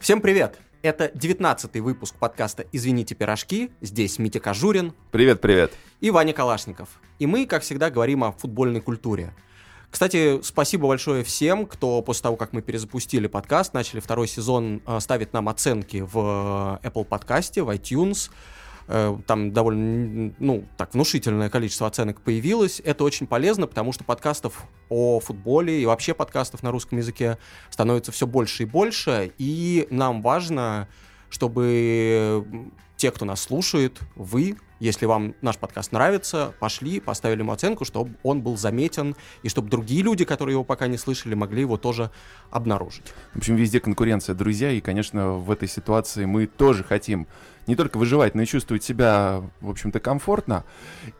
Всем привет! Это 19-й выпуск подкаста «Извините пирожки». Здесь Митя Кожурин. Привет-привет. И Ваня Калашников. И мы, как всегда, говорим о футбольной культуре. Кстати, спасибо большое всем, кто после того, как мы перезапустили подкаст, начали второй сезон, ставит нам оценки в Apple Podcast, в iTunes. Там довольно, внушительное количество оценок появилось. Это очень полезно, потому что подкастов о футболе и вообще подкастов на русском языке становится все больше и больше. И нам важно, чтобы те, кто нас слушает, вы, если вам наш подкаст нравится, пошли, поставили ему оценку, чтобы он был заметен, и чтобы другие люди, которые его пока не слышали, могли его тоже обнаружить. В общем, везде конкуренция, друзья, и, конечно, в этой ситуации мы тоже хотим не только выживать, но и чувствовать себя, в общем-то, комфортно.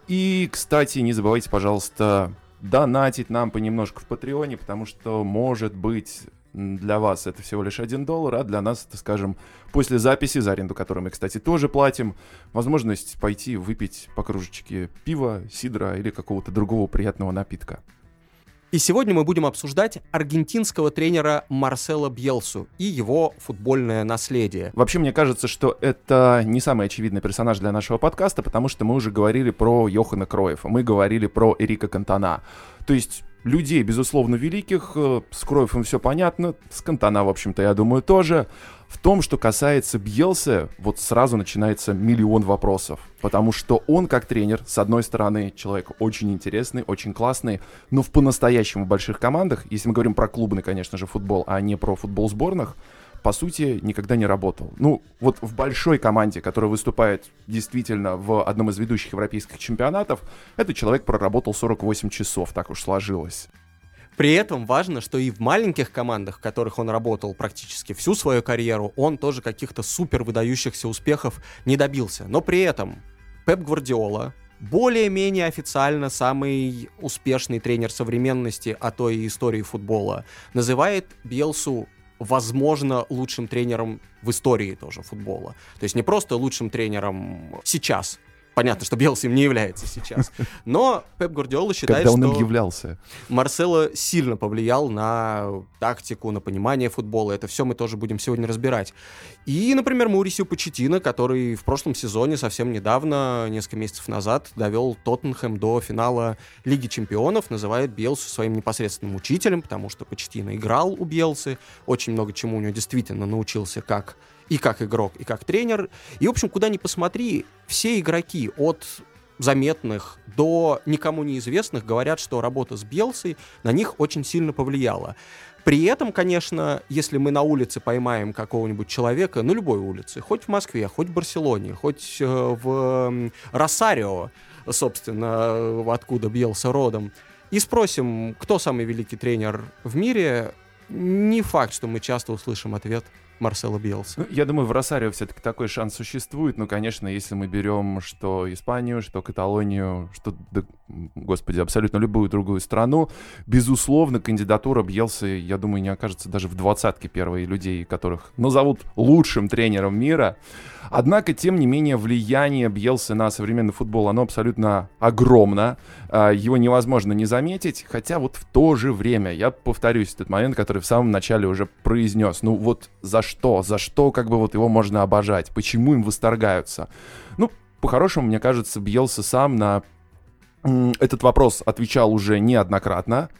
И, кстати, не забывайте, пожалуйста, донатить нам понемножку в Патреоне, потому что, может быть, для вас это всего лишь $1, а для нас это, скажем, после записи, за аренду которой мы, кстати, тоже платим, возможность пойти выпить по кружечке пива, сидра или какого-то другого приятного напитка. И сегодня мы будем обсуждать аргентинского тренера Марсело Бьелсу и его футбольное наследие. Вообще, мне кажется, что это не самый очевидный персонаж для нашего подкаста, потому что мы уже говорили про Йохана Кроева, мы говорили про Эрика Кантана. То есть людей, безусловно, великих, с Кроевым все понятно, с Кантана, в общем-то, я думаю, тоже. В том, что касается Бьелсы, вот сразу начинается миллион вопросов, потому что он, как тренер, с одной стороны, человек очень интересный, очень классный, но в по-настоящему больших командах, если мы говорим про клубный, конечно же, футбол, а не про футбол сборных, по сути, никогда не работал. Вот в большой команде, которая выступает действительно в одном из ведущих европейских чемпионатов, этот человек проработал 48 часов, так уж сложилось. При этом важно, что и в маленьких командах, в которых он работал практически всю свою карьеру, он тоже каких-то супер выдающихся успехов не добился. Но при этом Пеп Гвардиола, более-менее официально самый успешный тренер современности, а то и истории футбола, называет Бьелсу, возможно, лучшим тренером в истории тоже футбола. То есть не просто лучшим тренером сейчас. Понятно, что Бьелса им не является сейчас. Но Пеп Гвардиола считает, что Марсело сильно повлиял на тактику, на понимание футбола. Это все мы тоже будем сегодня разбирать. И, например, Мурисио Почеттино, который в прошлом сезоне совсем недавно, несколько месяцев назад, довел Тоттенхэм до финала Лиги Чемпионов, называет Бьелсу своим непосредственным учителем, потому что Почеттино играл у Бьелсы, очень много чему у него действительно научился как игрок, и как тренер. И, в общем, куда ни посмотри, все игроки от заметных до никому неизвестных говорят, что работа с Бьелсой на них очень сильно повлияла. При этом, конечно, если мы на улице поймаем какого-нибудь человека, на любой улице, хоть в Москве, хоть в Барселоне, хоть в Росарио, собственно, откуда Бьелса родом, и спросим, кто самый великий тренер в мире, не факт, что мы часто услышим ответ Марсело Бьелса. Я думаю, в Росарио все-таки такой шанс существует, но, конечно, если мы берем что Испанию, что Каталонию, что, абсолютно любую другую страну, безусловно, кандидатура Бьелсы, я думаю, не окажется даже в двадцатке первых людей, которых назовут лучшим тренером мира. Однако, тем не менее, влияние Бьелсы на современный футбол, оно абсолютно огромно, его невозможно не заметить, хотя вот в то же время, я повторюсь этот момент, который в самом начале уже произнес, за что его можно обожать, почему им восторгаются. По-хорошему, мне кажется, Бьелса сам на этот вопрос отвечал уже неоднократно,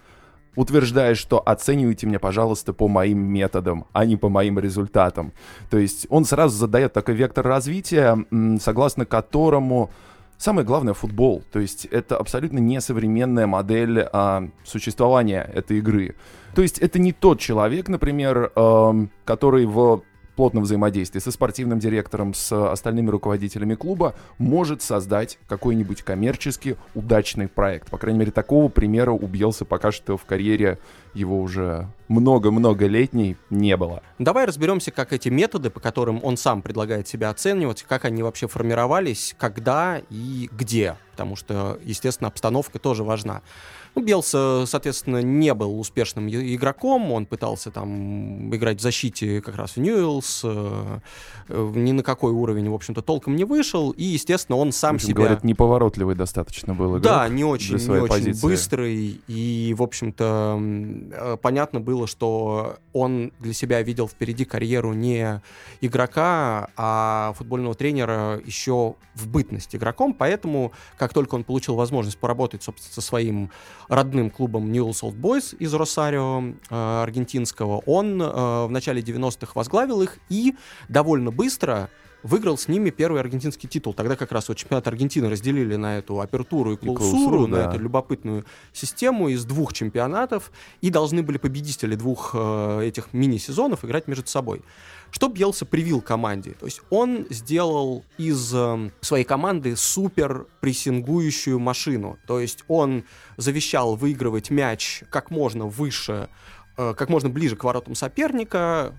утверждая, что оценивайте меня, пожалуйста, по моим методам, а не по моим результатам. То есть он сразу задает такой вектор развития, согласно которому самое главное — футбол. То есть это абсолютно несовременная модель существования этой игры. То есть это не тот человек, например, который в плотном взаимодействии со спортивным директором, с остальными руководителями клуба может создать какой-нибудь коммерчески удачный проект. По крайней мере, такого примера у Бьелсы пока что в карьере его уже много-много летней не было. Давай разберемся, как эти методы, по которым он сам предлагает себя оценивать, как они вообще формировались, когда и где, потому что, естественно, обстановка тоже важна. Ну, Бьелса, соответственно, не был успешным игроком, он пытался там играть в защите как раз в Ньюэллс, ни на какой уровень, в общем-то, толком не вышел, и, естественно, он сам себя... Говорят, неповоротливый достаточно был игрок. Да, не очень быстрый, и, в общем-то, понятно было, что он для себя видел впереди карьеру не игрока, а футбольного тренера еще в бытность игроком, поэтому, как только он получил возможность поработать, собственно, со своим родным клубом Ньюэллс Олд Бойз из Росарио аргентинского, он в начале 90-х возглавил их и довольно быстро выиграл с ними первый аргентинский титул. Тогда как раз вот чемпионат Аргентины разделили на эту апертуру и клаусуру, на эту любопытную систему из двух чемпионатов, и должны были победители двух этих мини-сезонов играть между собой. Что Бьелса привил команде? То есть он сделал из своей команды супер прессингующую машину. То есть он завещал выигрывать мяч как можно выше, как можно ближе к воротам соперника.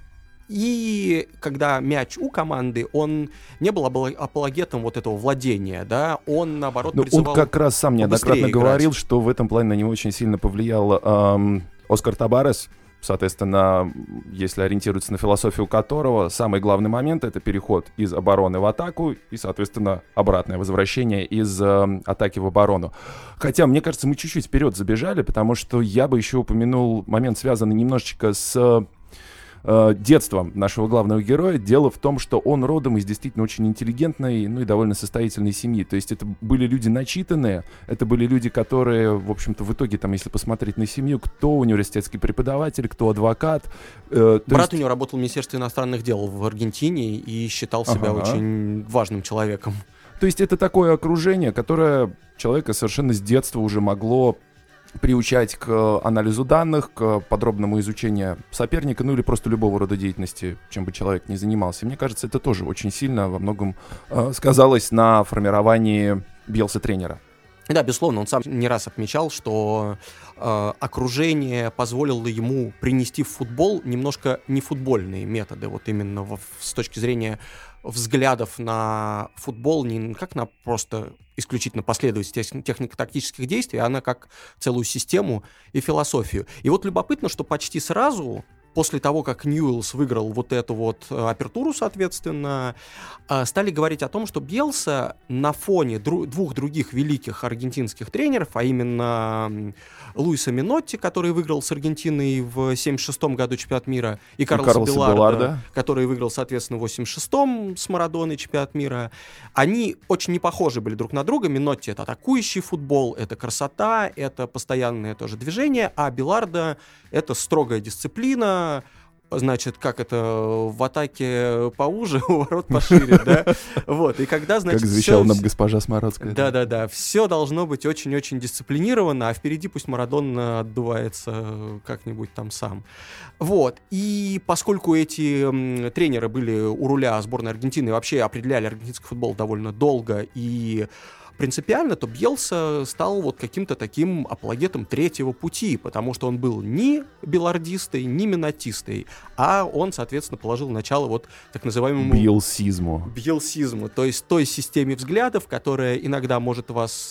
И когда мяч у команды, он не был апологетом вот этого владения, да, он, наоборот, призывал... Он как раз сам неоднократно говорил, что в этом плане на него очень сильно повлиял Оскар Табарес, соответственно, если ориентироваться на философию которого, самый главный момент — это переход из обороны в атаку и, соответственно, обратное возвращение из атаки в оборону. Хотя, мне кажется, мы чуть-чуть вперед забежали, потому что я бы еще упомянул момент, связанный немножечко с... детством нашего главного героя. Дело в том, что он родом из действительно очень интеллигентной, ну и довольно состоятельной семьи. То есть это были люди начитанные, это были люди, которые, в общем-то, в итоге, там, если посмотреть на семью, кто университетский преподаватель, кто адвокат. Брат у него работал в Министерстве иностранных дел в Аргентине и считал себя очень важным человеком. То есть это такое окружение, которое человека совершенно с детства уже могло приучать к анализу данных, к подробному изучению соперника, ну или просто любого рода деятельности, чем бы человек ни занимался. Мне кажется, это тоже очень сильно во многом сказалось на формировании Бьелса-тренера. Да, безусловно, он сам не раз отмечал, что окружение позволило ему принести в футбол немножко нефутбольные методы, вот именно с точки зрения взглядов на футбол, не как на просто исключительно последовательность технико-тактических действий, а на как целую систему и философию. И вот любопытно, что почти сразу после того, как Ньюэллс выиграл вот эту вот апертуру, соответственно, стали говорить о том, что Бьелса на фоне двух других великих аргентинских тренеров, а именно Луиса Менотти, который выиграл с Аргентиной в 1976 году чемпионат мира, и Карлоса Билардо, который выиграл, соответственно, в 1986 с Марадоной чемпионат мира, они очень не похожи были друг на друга. Менотти — это атакующий футбол, это красота, это постоянное тоже движение, а Билардо — это строгая дисциплина, значит, как это, в атаке поуже, у ворот пошире, да? Вот, и когда, значит... Как завещала нам госпожа Смородская. Да-да-да, все должно быть очень-очень дисциплинировано, а впереди пусть Марадона отдувается как-нибудь там сам. Вот, и поскольку эти тренеры были у руля сборной Аргентины, вообще определяли аргентинский футбол довольно долго и... принципиально, то Бьелса стал вот каким-то таким апологетом третьего пути, потому что он был не билардистой, не менотистой, а он, соответственно, положил начало вот так называемому... Бьелсизму, то есть той системе взглядов, которая иногда может вас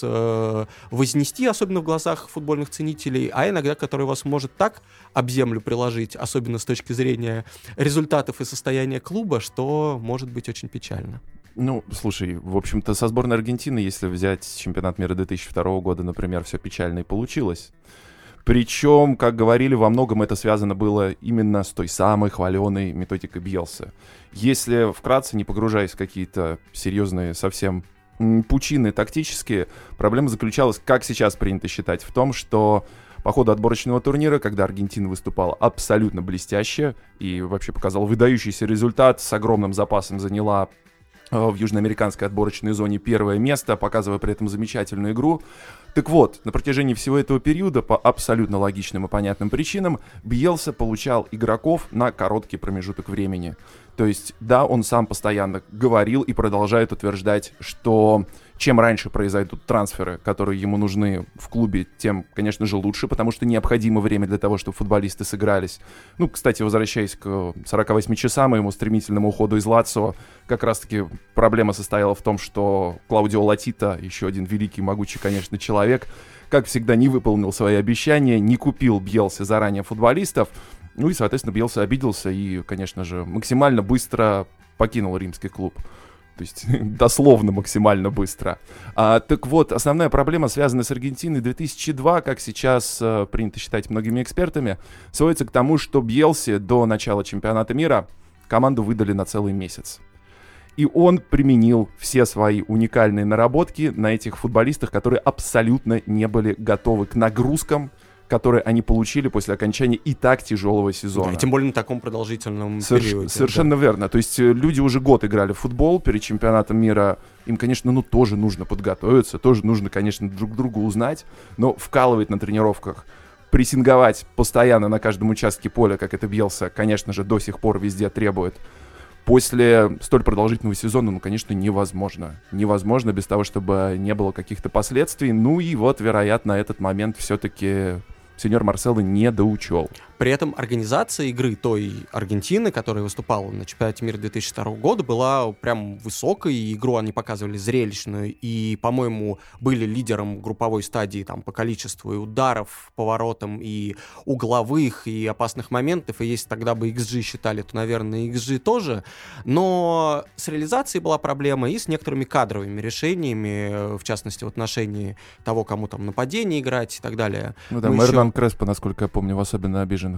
вознести, особенно в глазах футбольных ценителей, а иногда которая вас может так об землю приложить, особенно с точки зрения результатов и состояния клуба, что может быть очень печально. Ну, слушай, в общем-то, со сборной Аргентины, если взять чемпионат мира 2002 года, например, все печально и получилось. Причем, как говорили, во многом это связано было именно с той самой хваленой методикой Бьелса. Если вкратце, не погружаясь в какие-то серьезные совсем пучины тактические, проблема заключалась, как сейчас принято считать, в том, что по ходу отборочного турнира, когда Аргентина выступала абсолютно блестяще и вообще показала выдающийся результат, с огромным запасом заняла... в южноамериканской отборочной зоне первое место, показывая при этом замечательную игру. Так вот, на протяжении всего этого периода, по абсолютно логичным и понятным причинам, Бьелса получал игроков на короткий промежуток времени. То есть, да, он сам постоянно говорил и продолжает утверждать, что чем раньше произойдут трансферы, которые ему нужны в клубе, тем, конечно же, лучше, потому что необходимо время для того, чтобы футболисты сыгрались. Ну, кстати, возвращаясь к 48 часам и ему стремительному уходу из Лацио, как раз-таки проблема состояла в том, что Клаудио Латита, еще один великий, могучий, конечно, человек, как всегда, не выполнил свои обещания, не купил Бьелса заранее футболистов. Ну и, соответственно, Бьелса обиделся и, конечно же, максимально быстро покинул римский клуб. То есть, дословно максимально быстро. Так вот, основная проблема, связанная с Аргентиной 2002, как сейчас принято считать многими экспертами, сводится к тому, что Бьелсе до начала чемпионата мира команду выдали на целый месяц. И он применил все свои уникальные наработки на этих футболистах, которые абсолютно не были готовы к нагрузкам, которые они получили после окончания и так тяжелого сезона. Да, тем более на таком продолжительном периоде. Совершенно верно. То есть люди уже год играли в футбол перед чемпионатом мира. Им, конечно, тоже нужно подготовиться, тоже нужно, конечно, друг друга узнать, но вкалывать на тренировках, прессинговать постоянно на каждом участке поля, как это Бьелса, конечно же, до сих пор везде требует. После столь продолжительного сезона, конечно, невозможно. Невозможно без того, чтобы не было каких-то последствий. Ну и вот, вероятно, этот момент все-таки сеньор Марсело не доучел. При этом организация игры той Аргентины, которая выступала на чемпионате мира 2002 года, была прям высокой. И игру они показывали зрелищную. И, по-моему, были лидером групповой стадии там, по количеству и ударов по воротам, и угловых, и опасных моментов. И если тогда бы XG считали, то, наверное, XG тоже. Но с реализацией была проблема и с некоторыми кадровыми решениями, в частности, в отношении того, кому там нападение играть и так далее. Ну да, Креспо, насколько я помню, в особенно обиженных.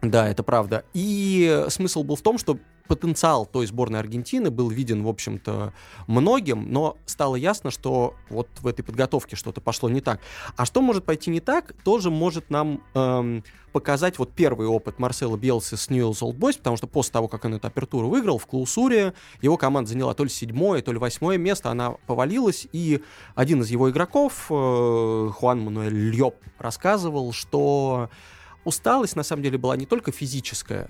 Да, это правда. И смысл был в том, что потенциал той сборной Аргентины был виден, в общем-то, многим, но стало ясно, что вот в этой подготовке что-то пошло не так. А что может пойти не так, тоже может нам показать вот первый опыт Марсело Бьелса с Ньюэллс Олд Бойз, потому что после того, как он эту апертуру выиграл в клаусуре, его команда заняла то ли 7-е, то ли 8-е место, она повалилась, и один из его игроков, Хуан Мануэль Льоп, рассказывал, что усталость, на самом деле, была не только физическая,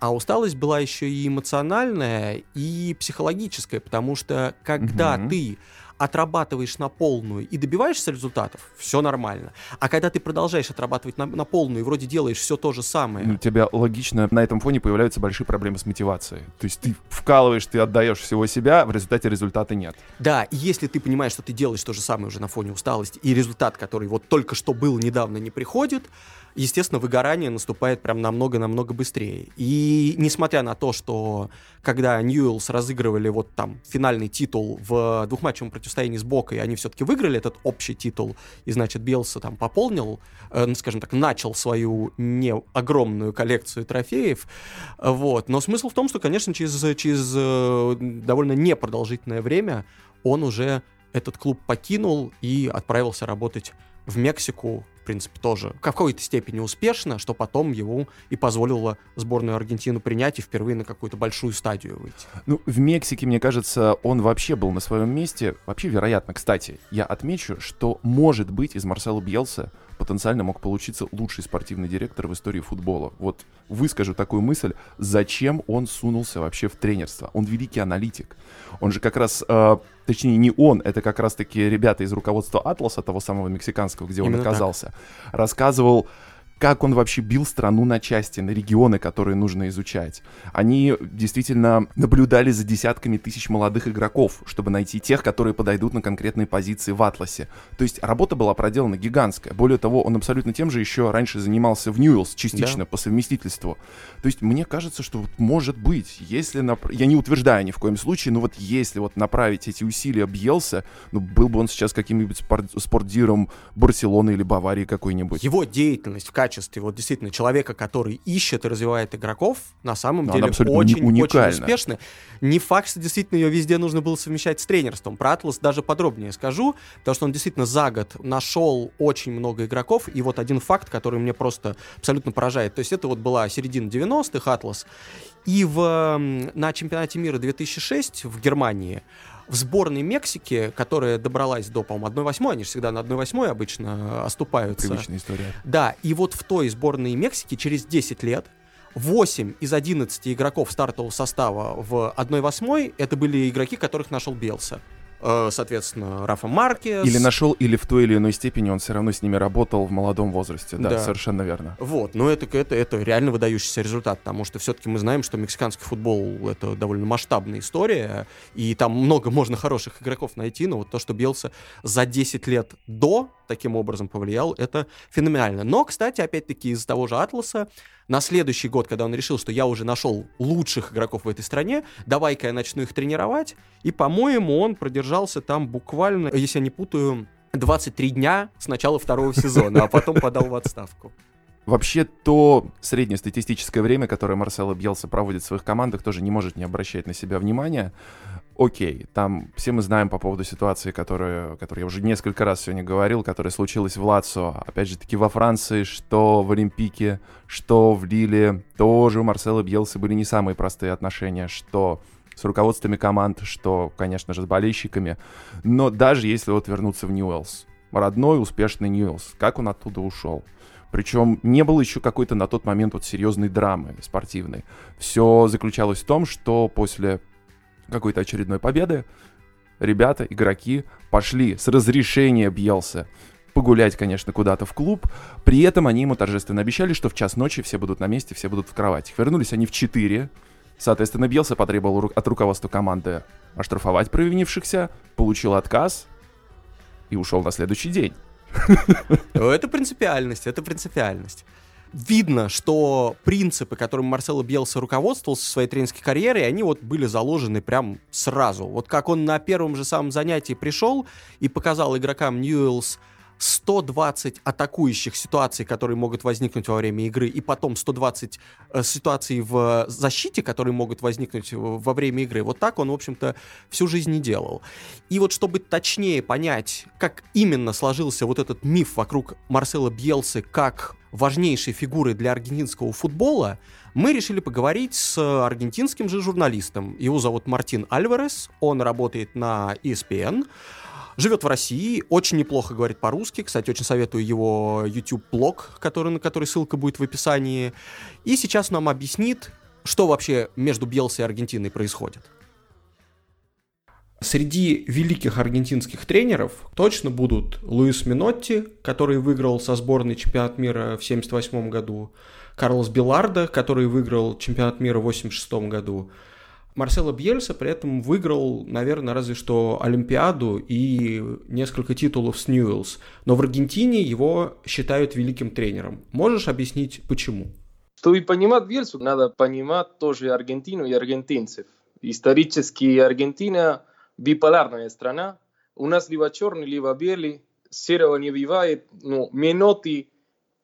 а усталость была еще и эмоциональная, и психологическая, потому что когда ты отрабатываешь на полную и добиваешься результатов, все нормально. А когда ты продолжаешь отрабатывать на полную и вроде делаешь все то же самое... У тебя логично на этом фоне появляются большие проблемы с мотивацией. То есть ты вкалываешь, ты отдаешь всего себя, в результате результата нет. Да, и если ты понимаешь, что ты делаешь то же самое уже на фоне усталости, и результат, который вот только что был недавно, не приходит, естественно, выгорание наступает прям намного-намного быстрее. И несмотря на то, что когда Ньюэллс разыгрывали вот там финальный титул в двухматчевом противостоянии с Бокой, они все-таки выиграли этот общий титул, и, значит, Бьелса там пополнил, скажем так, начал свою не огромную коллекцию трофеев, вот. Но смысл в том, что, конечно, через довольно непродолжительное время он уже этот клуб покинул и отправился работать в Мексику, в принципе, тоже в какой-то степени успешно, что потом его и позволило сборную Аргентину принять и впервые на какую-то большую стадию выйти. Ну, в Мексике, мне кажется, он вообще был на своем месте. Вообще, вероятно, кстати, я отмечу, что, может быть, из Марсело Бьелса потенциально мог получиться лучший спортивный директор в истории футбола. Вот выскажу такую мысль, зачем он сунулся вообще в тренерство? Он великий аналитик. Он же как раз... Точнее, не он, это как раз-таки ребята из руководства «Атласа», того самого мексиканского, где именно он оказался, так рассказывал, как он вообще бил страну на части, на регионы, которые нужно изучать. Они действительно наблюдали за десятками тысяч молодых игроков, чтобы найти тех, которые подойдут на конкретные позиции в «Атласе». То есть работа была проделана гигантская. Более того, он абсолютно тем же еще раньше занимался в «Ньюэллс», частично, да, по совместительству. То есть мне кажется, что вот может быть, если... Я не утверждаю ни в коем случае, но вот если вот направить эти усилия Бьелса, ну был бы он сейчас каким-нибудь спортдиром Барселоны или Баварии какой-нибудь. Его деятельность в качестве вот действительно человека, который ищет и развивает игроков, на самом деле очень успешно. Не факт, что действительно ее везде нужно было совмещать с тренерством. Про «Атлас» даже подробнее скажу, потому что он действительно за год нашел очень много игроков, и вот один факт, который мне просто абсолютно поражает. То есть это вот была середина 90-х, «Атлас», и на чемпионате мира 2006 в Германии в сборной Мексики, которая добралась до, по-моему, 1-8, они же всегда на 1-8 обычно оступаются. Привычная история. Да, и вот в той сборной Мексики через 10 лет 8 из 11 игроков стартового состава в 1-8 это были игроки, которых нашел Бьелса. Соответственно, Рафа Маркес. Или нашел, или в той или иной степени он все равно с ними работал в молодом возрасте. Да, да, совершенно верно. Вот, но это реально выдающийся результат, потому что все-таки мы знаем, что мексиканский футбол — это довольно масштабная история, и там много можно хороших игроков найти, но вот то, что Бьелса за 10 лет до таким образом повлиял, это феноменально. Но, кстати, опять-таки из-за того же «Атласа», на следующий год, когда он решил, что я уже нашел лучших игроков в этой стране, давай-ка я начну их тренировать, и, по-моему, он продержался там буквально, если я не путаю, 23 дня с начала второго сезона, а потом подал в отставку. Вообще, то среднестатистическое время, которое Марсело Бьелса проводит в своих командах, тоже не может не обращать на себя внимания. Окей, там все мы знаем по поводу ситуации, которую я уже несколько раз сегодня говорил, которая случилась в Лацио, опять же таки во Франции, что в Олимпике, что в Лиле, тоже у Марсело Бьелса были не самые простые отношения, что с руководствами команд, что, конечно же, с болельщиками. Но даже если вот вернуться в Ньюэллс, родной, успешный Ньюэллс, как он оттуда ушел? Причем не было еще какой-то на тот момент вот серьезной драмы спортивной. Все заключалось в том, что после какой-то очередной победы ребята, игроки, пошли с разрешения Бьелса погулять, конечно, куда-то в клуб. При этом они ему торжественно обещали, что в 1:00 ночи все будут на месте, все будут в кроватях. Вернулись они в 4:00. Соответственно, Бьелса потребовал от руководства команды оштрафовать провинившихся, получил отказ и ушел на следующий день. Это принципиальность, это принципиальность. Видно, что принципы, которыми Марсело Бьелса руководствовался в своей тренерской карьере, они вот были заложены прям сразу. Вот как он на первом же самом занятии пришел и показал игрокам Ньюэллс 120 атакующих ситуаций, которые могут возникнуть во время игры, и потом 120 ситуаций в защите, которые могут возникнуть во время игры. Вот так он, в общем-то, всю жизнь и делал. И вот чтобы точнее понять, как именно сложился вот этот миф вокруг Марсело Бьелсы как важнейшей фигуры для аргентинского футбола, мы решили поговорить с аргентинским же журналистом. Его зовут Мартин Альварес, он работает на ESPN, живет в России, очень неплохо говорит по-русски. Кстати, очень советую его YouTube-блог, на который ссылка будет в описании. И сейчас нам объяснит, что вообще между Бьелсой и Аргентиной происходит. Среди великих аргентинских тренеров точно будут Луис Менотти, который выиграл со сборной чемпионат мира в 1978 году, Карлос Билардо, который выиграл чемпионат мира в 1986 году, Марсело Бьелса при этом выиграл, наверное, разве что Олимпиаду и несколько титулов с Ньюэллс. Но в Аргентине его считают великим тренером. Можешь объяснить, почему? Чтобы понимать Бьелсу, надо понимать тоже Аргентину и аргентинцев. Исторически Аргентина биполярная страна. У нас либо черный, либо белый. Серого не бывает. Но Менотти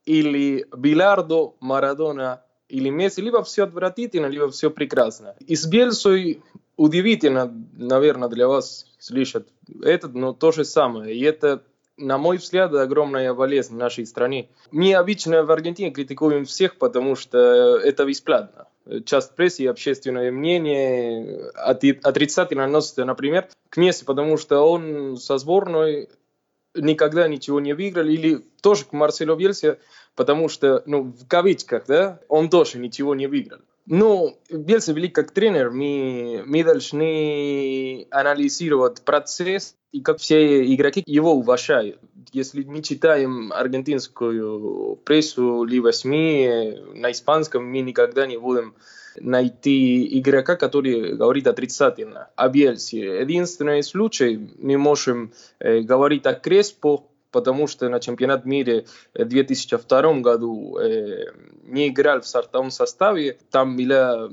или Билардо, Марадона или Месси, либо все отвратительно, либо все прекрасно. И с Бьелсой удивительно, наверное, для вас слышат этот, но то же самое. И это, на мой взгляд, огромная болезнь в нашей стране. Мы обычно в Аргентине критикуем всех, потому что это бесплатно. Часть прессы и общественное мнение отрицательно относятся, например, к Месси, потому что он со сборной никогда ничего не выиграл, или тоже к Марсело Бьелсе, потому что, в кавычках, да, он тоже ничего не выиграл. Но Бьелса велик как тренер, мы должны анализировать процесс, и как все игроки его уважают. Если мы читаем аргентинскую прессу, либо СМИ на испанском, мы никогда не будем найти игрока, который говорит отрицательно о Бьелсе. Единственный случай, мы можем говорить о Креспо, потому что на чемпионат мира в 2002 году не играл в стартовом составе. Там было,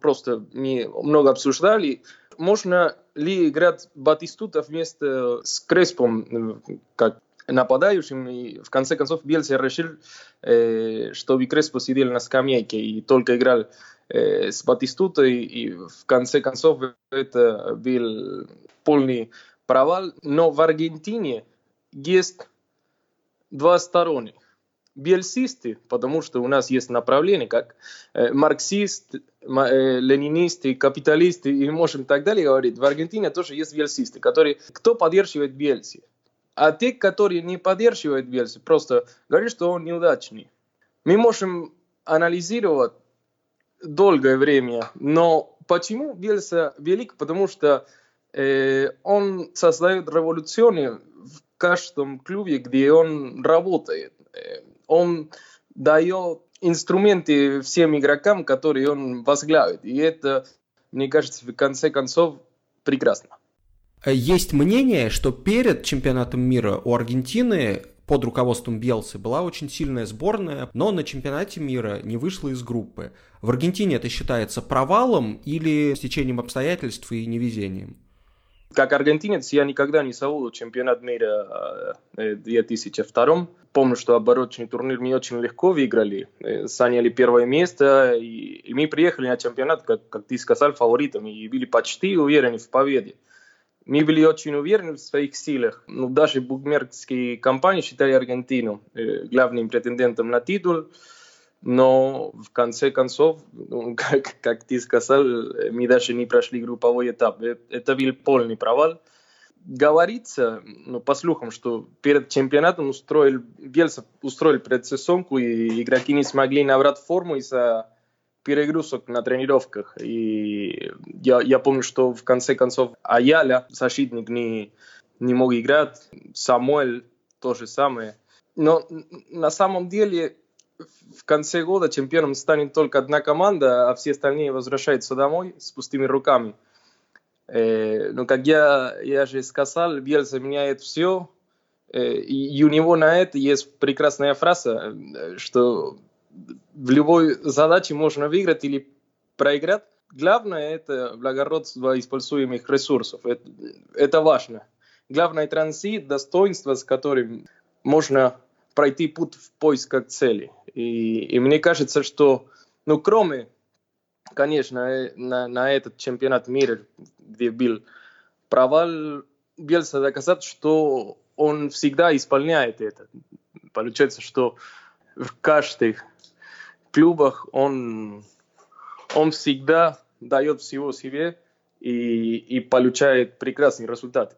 просто мы много обсуждали. Можно ли играть Батистута вместо с Креспом, как нападающим? И в конце концов Бьелса решил, чтобы Креспо сидел на скамейке и только играл с Батистутой. И в конце концов это был полный провал. Но в Аргентине есть два стороны. Бьелсисты, потому что у нас есть направление, как марксисты, ленинисты, капиталисты и можем так далее говорить. В Аргентине тоже есть бьелсисты, которые, кто поддерживает Бьелси. А те, которые не поддерживают Бьелси, просто говорят, что он неудачный. Мы можем анализировать долгое время, но почему Бьелса велик? Потому что он создает революцию в каждом клубе, где он работает. Он дает инструменты всем игрокам, которые он возглавляет. И это, мне кажется, в конце концов прекрасно. Есть мнение, что перед чемпионатом мира у Аргентины под руководством Бьелсы была очень сильная сборная, но на чемпионате мира не вышла из группы. В Аргентине это считается провалом или стечением обстоятельств и невезением? Как аргентинец я никогда не совал чемпионат мира 2002. Помню, что оборотный турнир мы очень легко выиграли, заняли первое место, и мы приехали на чемпионат, как ты сказал, фаворитами, и были почти уверены в победе. Мы были очень уверены в своих силах. Ну, даже букмекерские компании считали Аргентину главным претендентом на титул. Но в конце концов, как ты сказал, мы даже не прошли групповой этап. Это был полный провал. Говорится, ну, по слухам, что перед чемпионатом Бьелса устроил предсезонку, и игроки не смогли набрать форму из-за перегрузок на тренировках. И я помню, что в конце концов Аяля, защитник, не мог играть, Самуэль то же самое. Но на самом деле в конце года чемпионом станет только одна команда, а все остальные возвращаются домой с пустыми руками. Но, как я же сказал, Бьелса меняет все, и у него на это есть прекрасная фраза, что в любой задаче можно выиграть или проиграть. Главное – это благородство используемых ресурсов. Это важно. Главное – транзит, достоинство, с которым можно пройти путь в поисках цели. И мне кажется, что, ну, кроме, конечно, на этот чемпионат мира, где был провал, Бьелса доказал, что он всегда исполняет это. Получается, что в каждых клубах он всегда дает всего себе и получает прекрасные результаты.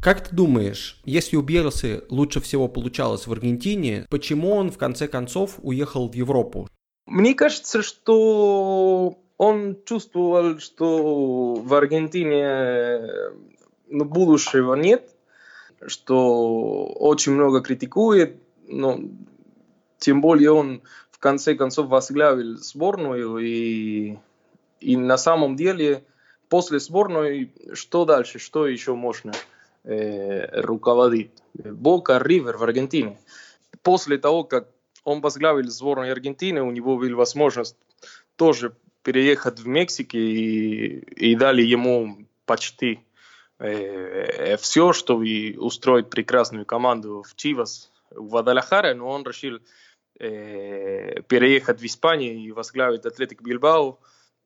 Как ты думаешь, если у Бьелсы лучше всего получалось в Аргентине, почему он в конце концов уехал в Европу? Мне кажется, что он чувствовал, что в Аргентине будущего нет, что очень много критикует, но тем более он в конце концов возглавил сборную, и на самом деле после сборной что дальше, что еще можно руководить? Бока, Ривер в Аргентине. После того, как он возглавил сборную Аргентины, у него была возможность тоже переехать в Мексику, и дали ему почти все, чтобы устроить прекрасную команду в Чивас, в Гвадалахаре, но он решил переехать в Испанию и возглавить Атлетик Бильбао,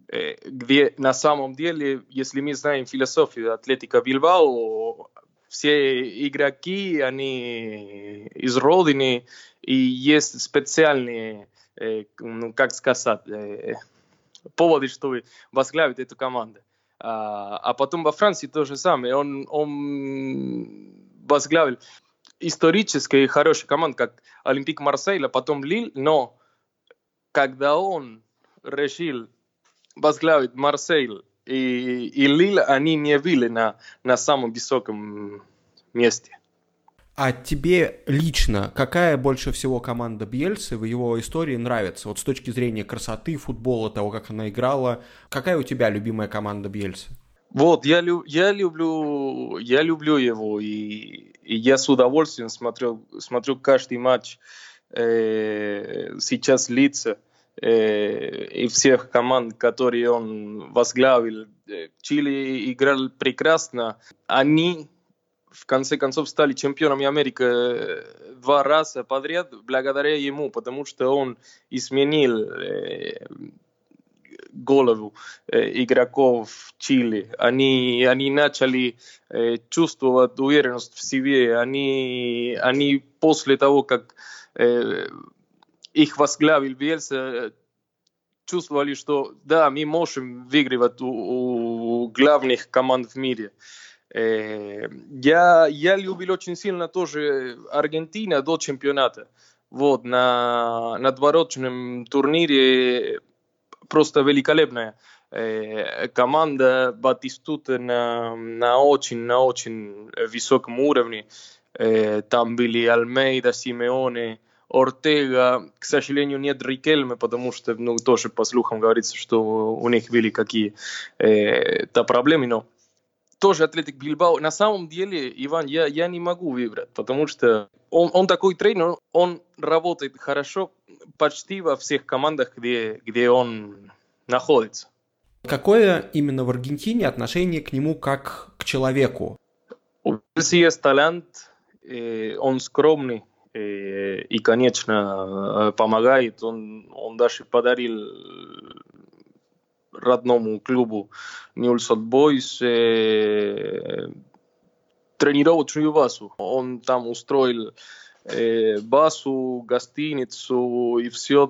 где на самом деле, если мы знаем философию Атлетика Бильбао, все игроки, они из родины, и есть специальные, поводы, чтобы возглавить эту команду. А потом во Франции то же самое. Он возглавил историческую хорошую команду, как Олимпик Марсель, а потом Лиль, но когда он решил возглавить Марсель и Лиль, они не были на самом высоком месте. А тебе лично какая больше всего команда Бьельсы в его истории нравится? Вот с точки зрения красоты футбола, того, как она играла, какая у тебя любимая команда Бьельсы? Вот, я люблю его, и я с удовольствием смотрю каждый матч сейчас Лидс и всех команд, которые он возглавил. Чили играл прекрасно. Они, в конце концов, стали чемпионами Америки 2 раза подряд благодаря ему, потому что он изменил голову игроков Чили. Они начали чувствовать уверенность в себе. Они после того, как их возглавил Бьелса, чувствовали, что да, мы можем выигрывать у главных команд в мире. Я любил очень сильно тоже Аргентину до чемпионата. Вот, на отборочном турнире просто великолепная команда Батистута на очень высоком уровне. Там были Альмейда, Симеоне, Ортега, к сожалению, нет Рикельме, потому что, тоже по слухам говорится, что у них были какие-то проблемы, но тоже Атлетик Бильбао. На самом деле, Иван, я не могу выбрать, потому что он такой тренер, он работает хорошо почти во всех командах, где он находится. Какое именно в Аргентине отношение к нему как к человеку? У нас есть талант, он скромный и, конечно, помогает. Он даже подарил родному клубу Ньюэллс Олд Бойз тренировочную базу. Он там устроил базу, гостиницу и все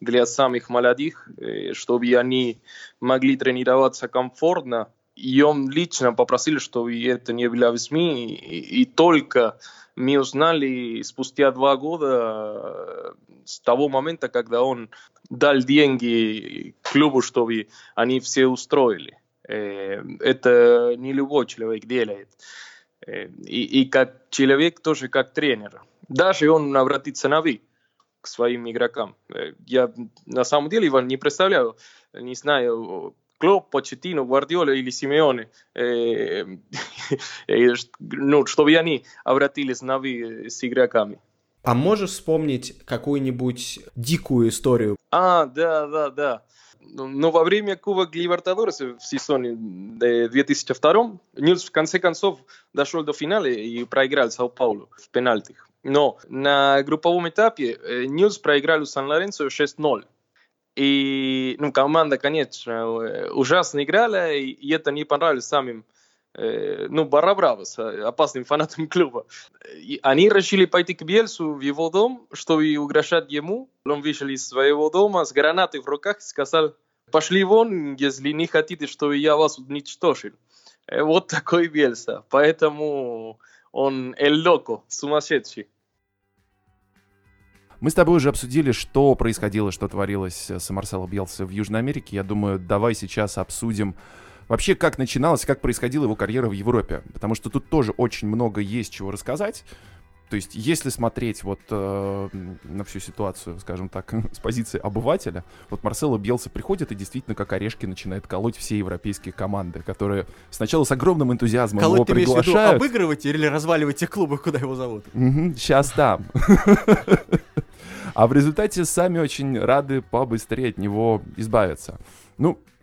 для самых молодых, чтобы они могли тренироваться комфортно. И он лично попросил, чтобы это не было в СМИ. И только мы узнали спустя 2 года с того момента, когда он дал деньги клубу, чтобы они все устроили. Это не любой человек делает. И как человек, тоже как тренер. Даже он обратится на «вы» к своим игрокам. Я на самом деле, Иван, не представляю, не знаю, Клоп, Почеттино, Гвардиола или Симеоне, чтобы они обратились на «вы» с игроками. А можешь вспомнить какую-нибудь дикую историю? Да. Но во время Кубок Либертадорес в сезоне 2002 Ньюэллс в конце концов дошел до финала и проиграл Сан-Паулу в пенальтих. Но на групповом этапе Ньюэллс проиграл Сан-Лоренцо 6-0. И команда, конечно, ужасно играла, и это не понравилось самим Барабравос, опасным фанатом клуба. И они решили пойти к Бьельсу в его дом, чтобы угрожать ему. Он вышел из своего дома с гранатой в руках и сказал: «Пошли вон, если не хотите, чтобы я вас уничтожил». Вот такой Бьельса. Поэтому он эль локо, сумасшедший. Мы с тобой уже обсудили, что происходило, что творилось с Марсело Бьелса в Южной Америке. Я думаю, давай сейчас обсудим вообще, как начиналась, как происходила его карьера в Европе. Потому что тут тоже очень много есть чего рассказать. То есть, если смотреть на всю ситуацию, скажем так, с позиции обывателя, вот Марсело Бьелса приходит и действительно, как орешки, начинает колоть все европейские команды, которые сначала с огромным энтузиазмом его приглашают. Колоть, ты имеешь в виду, обыгрывать или разваливать тех клубов, куда его зовут? Сейчас там. А в результате сами очень рады побыстрее от него избавиться.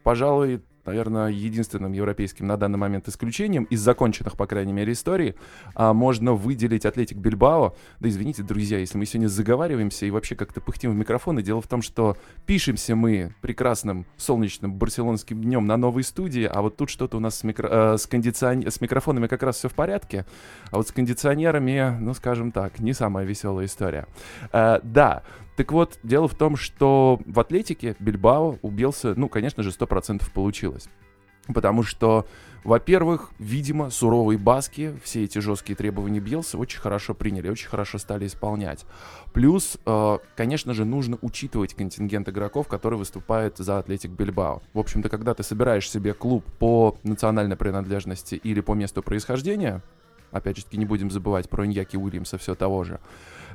Пожалуй, наверное, единственным европейским на данный момент исключением из законченных, по крайней мере, историй, можно выделить Атлетик Бильбао. Да извините, друзья, если мы сегодня заговариваемся и вообще как-то пыхтим в микрофон. И дело в том, что пишемся мы прекрасным солнечным барселонским днем на новой студии, а вот тут что-то у нас с микрофонами как раз все в порядке, а вот с кондиционерами, скажем так, не самая веселая история. Так вот, дело в том, что в Атлетике Бильбао у Бьелса, конечно же, 100% получилось. Потому что, во-первых, видимо, суровые баски, все эти жесткие требования Бьелса очень хорошо приняли, очень хорошо стали исполнять. Плюс, конечно же, нужно учитывать контингент игроков, который выступает за Атлетик Бильбао. В общем-то, когда ты собираешь себе клуб по национальной принадлежности или по месту происхождения, опять же таки, не будем забывать про Ньяки Уильямса, все того же,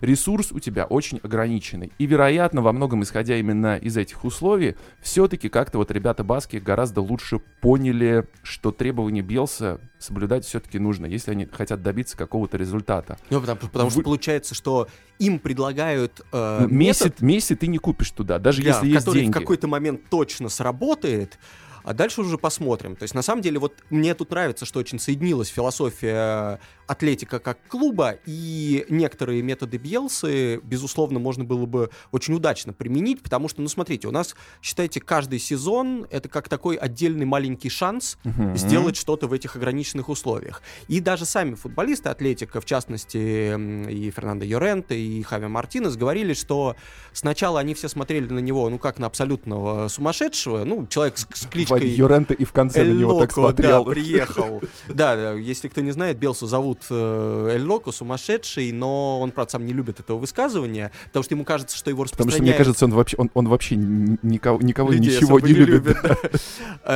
ресурс у тебя очень ограниченный. И, вероятно, во многом исходя именно из этих условий, все-таки как-то ребята баски гораздо лучше поняли, что требования Бьелса соблюдать все-таки нужно, если они хотят добиться какого-то результата. Потому что получается, что им предлагают Месси ты не купишь туда, даже если есть деньги. Который в какой-то момент точно сработает. А дальше уже посмотрим. То есть, на самом деле, мне тут нравится, что очень соединилась философия Атлетика как клуба, и некоторые методы Бьелсы, безусловно, можно было бы очень удачно применить, потому что, смотрите, у нас, считайте, каждый сезон — это как такой отдельный маленький шанс сделать что-то в этих ограниченных условиях. И даже сами футболисты Атлетика, в частности, и Фернандо Йоренте, и Хави Мартинес, говорили, что сначала они все смотрели на него, как на абсолютного сумасшедшего, человек с кличкой Йоренте, и в конце на него так смотрел. Да, приехал. Да, если кто не знает, Бьелсу зовут Эль Локо, сумасшедший, но он, правда, сам не любит этого высказывания, потому что ему кажется, что его распространяют... Потому что, мне кажется, он вообще никого ничего не любит.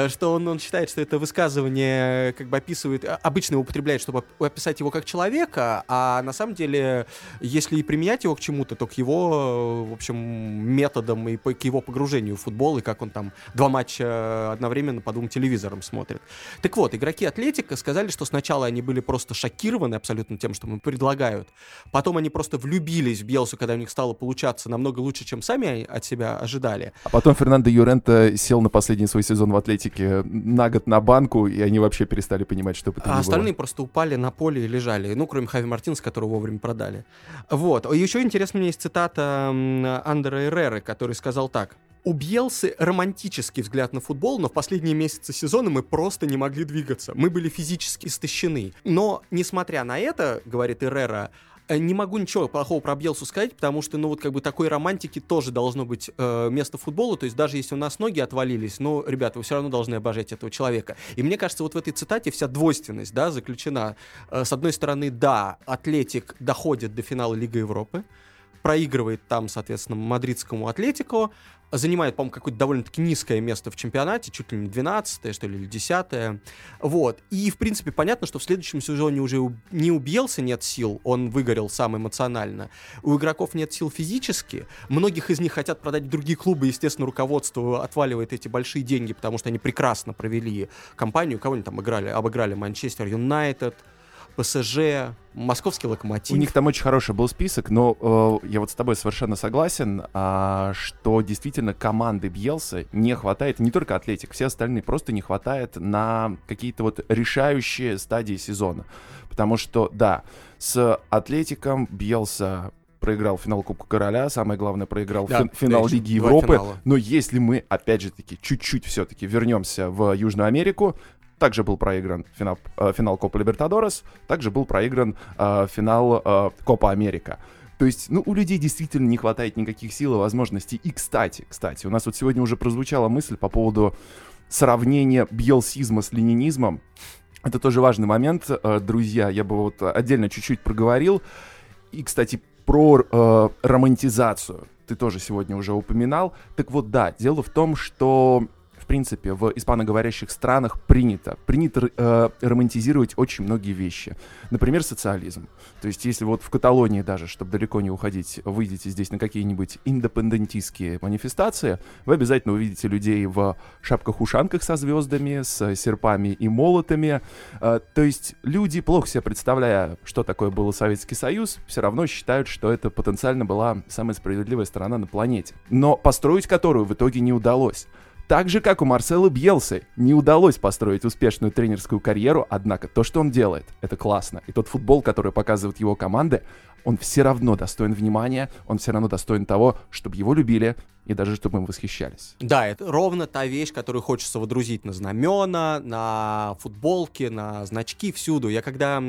Что он считает, что это высказывание как бы описывает... Обычно его употребляют, чтобы описать его как человека, а на самом деле, если и применять его к чему-то, то к его, в общем, методам и к его погружению в футбол, и как он там 2 матча, 1 одновременно по двум телевизорам смотрят. Так вот, игроки Атлетика сказали, что сначала они были просто шокированы абсолютно тем, что им предлагают. Потом они просто влюбились в Бьелсу, когда у них стало получаться намного лучше, чем сами от себя ожидали. А потом Фернандо Юренте сел на последний свой сезон в Атлетике на год на банку, и они вообще перестали понимать, что это было. А остальные просто упали на поле и лежали. Ну, кроме Хави Мартинеса, которого вовремя продали. Вот. И еще интересно мне есть цитата Андре Эрреры, который сказал так. У Бьелсы романтический взгляд на футбол, но в последние месяцы сезона мы просто не могли двигаться. Мы были физически истощены. Но, несмотря на это, говорит Эррера, не могу ничего плохого про Бьелсу сказать, потому что, ну, вот как бы такой романтики тоже должно быть место в футболе, то есть даже если у нас ноги отвалились, ну, ребята, вы все равно должны обожать этого человека. И мне кажется, вот в этой цитате вся двойственность, да, заключена. С одной стороны, да, Атлетик доходит до финала Лиги Европы, проигрывает там, соответственно, мадридскому Атлетику, занимает, по-моему, какое-то довольно-таки низкое место в чемпионате, чуть ли не 12-е, что ли, или 10-е. Вот. И, в принципе, понятно, что в следующем сезоне уже не у Бьелсы нет сил, он выгорел сам эмоционально. У игроков нет сил физически. Многих из них хотят продать в другие клубы, естественно, руководство отваливает эти большие деньги, потому что они прекрасно провели кампанию. Кого они там играли? Обыграли Манчестер Юнайтед, ПСЖ, московский Локомотив. У них там очень хороший был список, но я вот с тобой совершенно согласен, что действительно команды Бьелсы не хватает, не только Атлетик, все остальные просто не хватает на какие-то вот решающие стадии сезона. Потому что, да, с Атлетиком Бьелса проиграл финал Кубка Короля, самое главное, проиграл финал Лиги Европы. Но если мы, опять же таки, чуть-чуть все-таки вернемся в Южную Америку, также был проигран финал Копа Либертадорес, также был проигран финал Копа Америка. То есть, ну, у людей действительно не хватает никаких сил и возможностей. И, кстати, у нас вот сегодня уже прозвучала мысль по поводу сравнения бьелсизма с ленинизмом. Это тоже важный момент, друзья, я бы вот отдельно чуть-чуть проговорил. И, кстати, про романтизацию ты тоже сегодня уже упоминал. Так вот, да, дело в том, что... В принципе, в испаноговорящих странах принято романтизировать очень многие вещи. Например, социализм. То есть, если вот в Каталонии даже, чтобы далеко не уходить, выйдете здесь на какие-нибудь индепендентистские манифестации, вы обязательно увидите людей в шапках-ушанках со звездами, с серпами и молотами. То есть, люди, плохо себе представляя, что такое был Советский Союз, все равно считают, что это потенциально была самая справедливая страна на планете, но построить которую в итоге не удалось. Так же, как у Марсело Бьелсы, не удалось построить успешную тренерскую карьеру, однако то, что он делает, это классно. И тот футбол, который показывает его команды, он все равно достоин внимания, он все равно достоин того, чтобы его любили и даже чтобы им восхищались. Да, это ровно та вещь, которую хочется водрузить на знамена, на футболки, на значки, всюду. Я когда...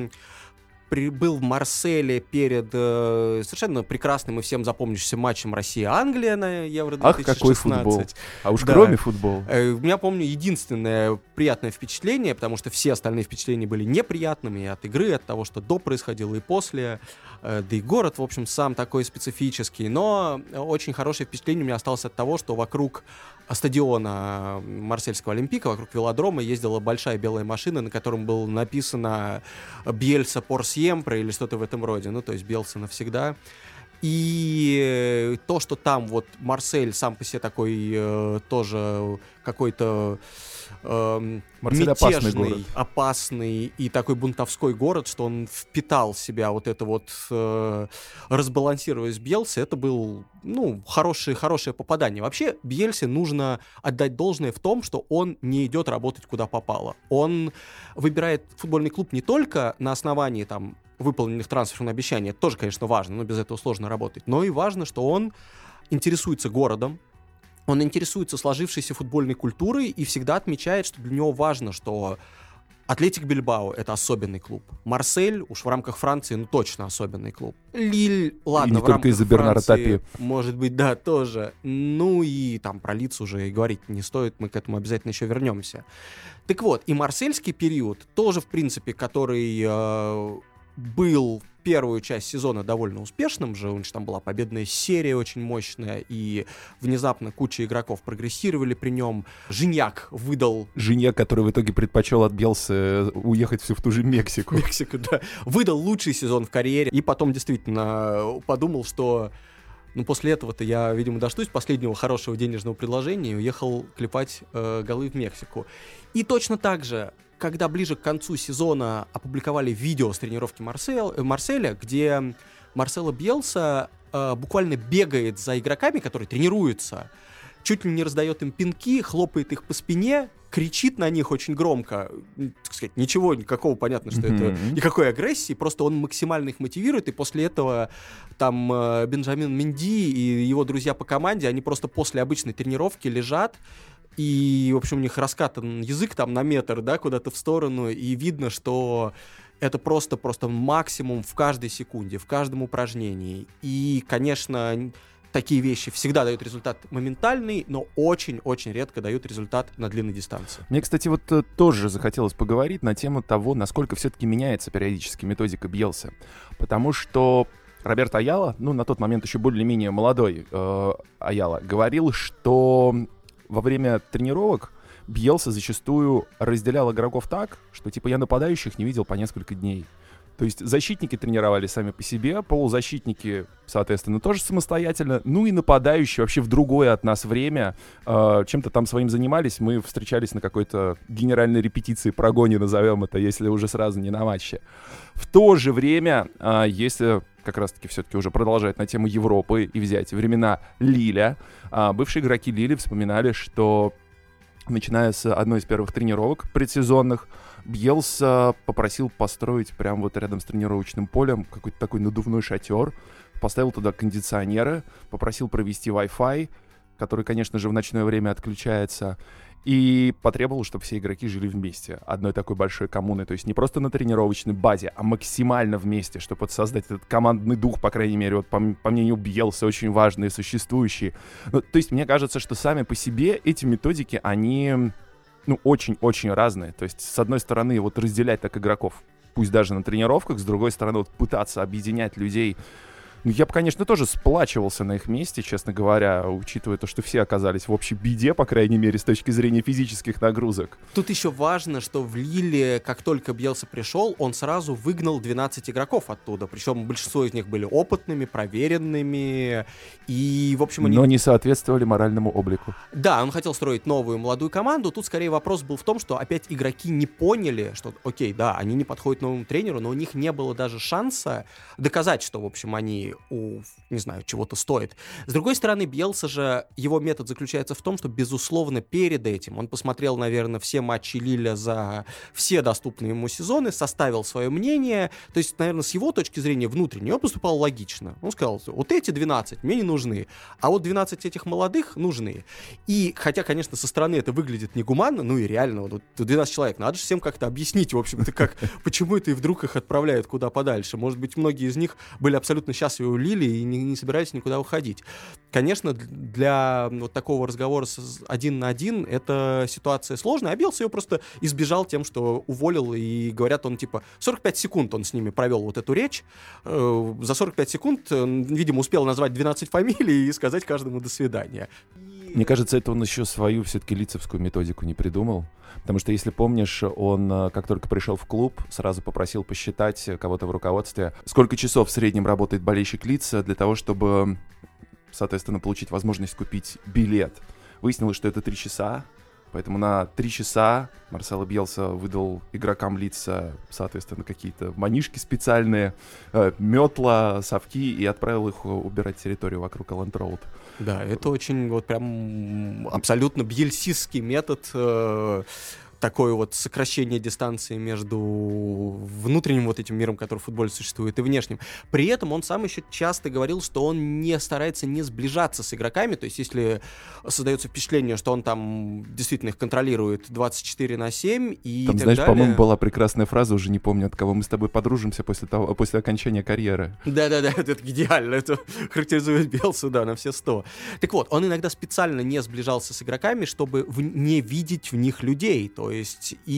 был в Марселе перед совершенно прекрасным и всем запомнившимся матчем Россия-Англия на Евро-2016. Ах, какой футбол! А уж да. Кроме футбола. У меня, помню, единственное приятное впечатление, потому что все остальные впечатления были неприятными от игры, от того, что до происходило и после. Да и город, в общем, сам такой специфический. Но очень хорошее впечатление у меня осталось от того, что вокруг стадиона Марсельского Олимпика, вокруг велодрома ездила большая белая машина, на котором было написано «Бьельса пор сьемпре» или что-то в этом роде. Ну, то есть «Бьелса навсегда». И то, что там вот Марсель сам по себе такой тоже какой-то мятежный, опасный и такой бунтовской город, что он впитал в себя вот это вот разбалансировались Бьелсы, это было, ну, хорошее попадание. Вообще Бьельсе нужно отдать должное в том, что он не идет работать куда попало. Он выбирает футбольный клуб не только на основании там выполненных трансферных обещаний, это тоже, конечно, важно, но без этого сложно работать. Но и важно, что он интересуется городом, он интересуется сложившейся футбольной культурой и всегда отмечает, что для него важно, что Атлетик Бильбао — это особенный клуб. Марсель, уж в рамках Франции, ну точно особенный клуб. Лиль, ладно, в рамках Франции, может быть, да, тоже. Ну и там про Лидс уже и говорить не стоит, мы к этому обязательно еще вернемся. Так вот, и марсельский период тоже, в принципе, который... был первую часть сезона довольно успешным же, у них там была победная серия очень мощная, и внезапно куча игроков прогрессировали при нем. Женьяк выдал... Женьяк, который в итоге предпочел от Бьелсы уехать всю в ту же Мексику. Мексику, да. Выдал лучший сезон в карьере, и потом действительно подумал, что... Но после этого-то я, видимо, дождусь последнего хорошего денежного предложения и уехал клепать голы в Мексику. И точно так же, когда ближе к концу сезона опубликовали видео с тренировки Марселя, где Марсело Бьелса буквально бегает за игроками, которые тренируются, чуть ли не раздает им пинки, хлопает их по спине, кричит на них очень громко. Так сказать, ничего, никакого, понятно, что это никакой агрессии, просто он максимально их мотивирует, и после этого там Бенджамин Менди и его друзья по команде, они просто после обычной тренировки лежат, и, в общем, у них раскатан язык там на метр, да, куда-то в сторону, и видно, что это просто максимум в каждой секунде, в каждом упражнении. И, конечно, такие вещи всегда дают результат моментальный, но очень-очень редко дают результат на длинной дистанции. Мне, кстати, вот тоже захотелось поговорить на тему того, насколько все-таки меняется периодически методика Бьелса. Потому что Роберт Аяла, на тот момент еще более-менее молодой Аяла, говорил, что во время тренировок Бьелса зачастую разделял игроков так, что типа я нападающих не видел по несколько дней. То есть защитники тренировали сами по себе, полузащитники, соответственно, тоже самостоятельно, и нападающие вообще в другое от нас время чем-то там своим занимались. Мы встречались на какой-то генеральной репетиции, прогоне назовем это, если уже сразу не на матче. В то же время, если как раз-таки все-таки уже продолжать на тему Европы и взять времена Лиля, бывшие игроки Лили вспоминали, что начиная с одной из первых тренировок предсезонных, Бьелса попросил построить прямо вот рядом с тренировочным полем какой-то такой надувной шатер, поставил туда кондиционеры, попросил провести Wi-Fi, который, конечно же, в ночное время отключается, и потребовал, чтобы все игроки жили вместе, одной такой большой коммуной, то есть не просто на тренировочной базе, а максимально вместе, чтобы вот создать этот командный дух, по крайней мере, вот по мнению Бьелса, очень важные, существующие. То есть мне кажется, что сами по себе эти методики, они очень-очень разные. То есть, с одной стороны, вот разделять так игроков, пусть даже на тренировках, с другой стороны, вот пытаться объединять людей. Я бы, конечно, тоже сплачивался на их месте, честно говоря, учитывая то, что все оказались в общей беде, по крайней мере, с точки зрения физических нагрузок. Тут еще важно, что в Лиле, как только Бьелса пришел, он сразу выгнал 12 игроков оттуда. Причем большинство из них были опытными, проверенными, и, в общем, они... Но не соответствовали моральному облику. Да, он хотел строить новую молодую команду. Тут, скорее, вопрос был в том, что опять игроки не поняли, что, окей, да, они не подходят новому тренеру, но у них не было даже шанса доказать, что, в общем, они не знаю, чего-то стоит. С другой стороны, Бьелса же, его метод заключается в том, что, безусловно, перед этим он посмотрел, наверное, все матчи Лиля за все доступные ему сезоны, составил свое мнение, то есть, наверное, с его точки зрения внутренне он поступал логично. Он сказал, вот эти 12 мне не нужны, а вот 12 этих молодых нужны. И, хотя, конечно, со стороны это выглядит негуманно, и реально, вот 12 человек, надо же всем как-то объяснить, в общем-то, почему это и вдруг их отправляют куда подальше. Может быть, многие из них были абсолютно счастливы у Лили и не собирались никуда уходить. Конечно, для вот такого разговора один на один эта ситуация сложная, а Бьелса ее просто избежал тем, что уволил, и говорят, он 45 секунд он с ними провел вот эту речь, за 45 секунд, видимо, успел назвать 12 фамилий и сказать каждому «до свидания». Мне кажется, это он еще свою все-таки лицевскую методику не придумал, потому что, если помнишь, он, как только пришел в клуб, сразу попросил посчитать кого-то в руководстве, сколько часов в среднем работает болельщик Лидса для того, чтобы, соответственно, получить возможность купить билет. Выяснилось, что это 3 часа, поэтому на 3 часа Марсело Бьелса выдал игрокам Лидса, соответственно, какие-то манишки специальные, метла, совки, и отправил их убирать территорию вокруг Элланд Роуд. Да, это очень прям абсолютно бьельсистский метод, такое сокращение дистанции между внутренним этим миром, который в футболе существует, и внешним. При этом он сам еще часто говорил, что он не старается не сближаться с игроками, то есть если создается впечатление, что он там действительно их контролирует 24/7 и там, так знаешь, далее. По-моему, была прекрасная фраза, уже не помню от кого, мы с тобой подружимся после окончания карьеры. Да-да-да, это идеально, это характеризует Бьелсу, да, на все 100. Так вот, он иногда специально не сближался с игроками, чтобы не видеть в них людей, то То есть и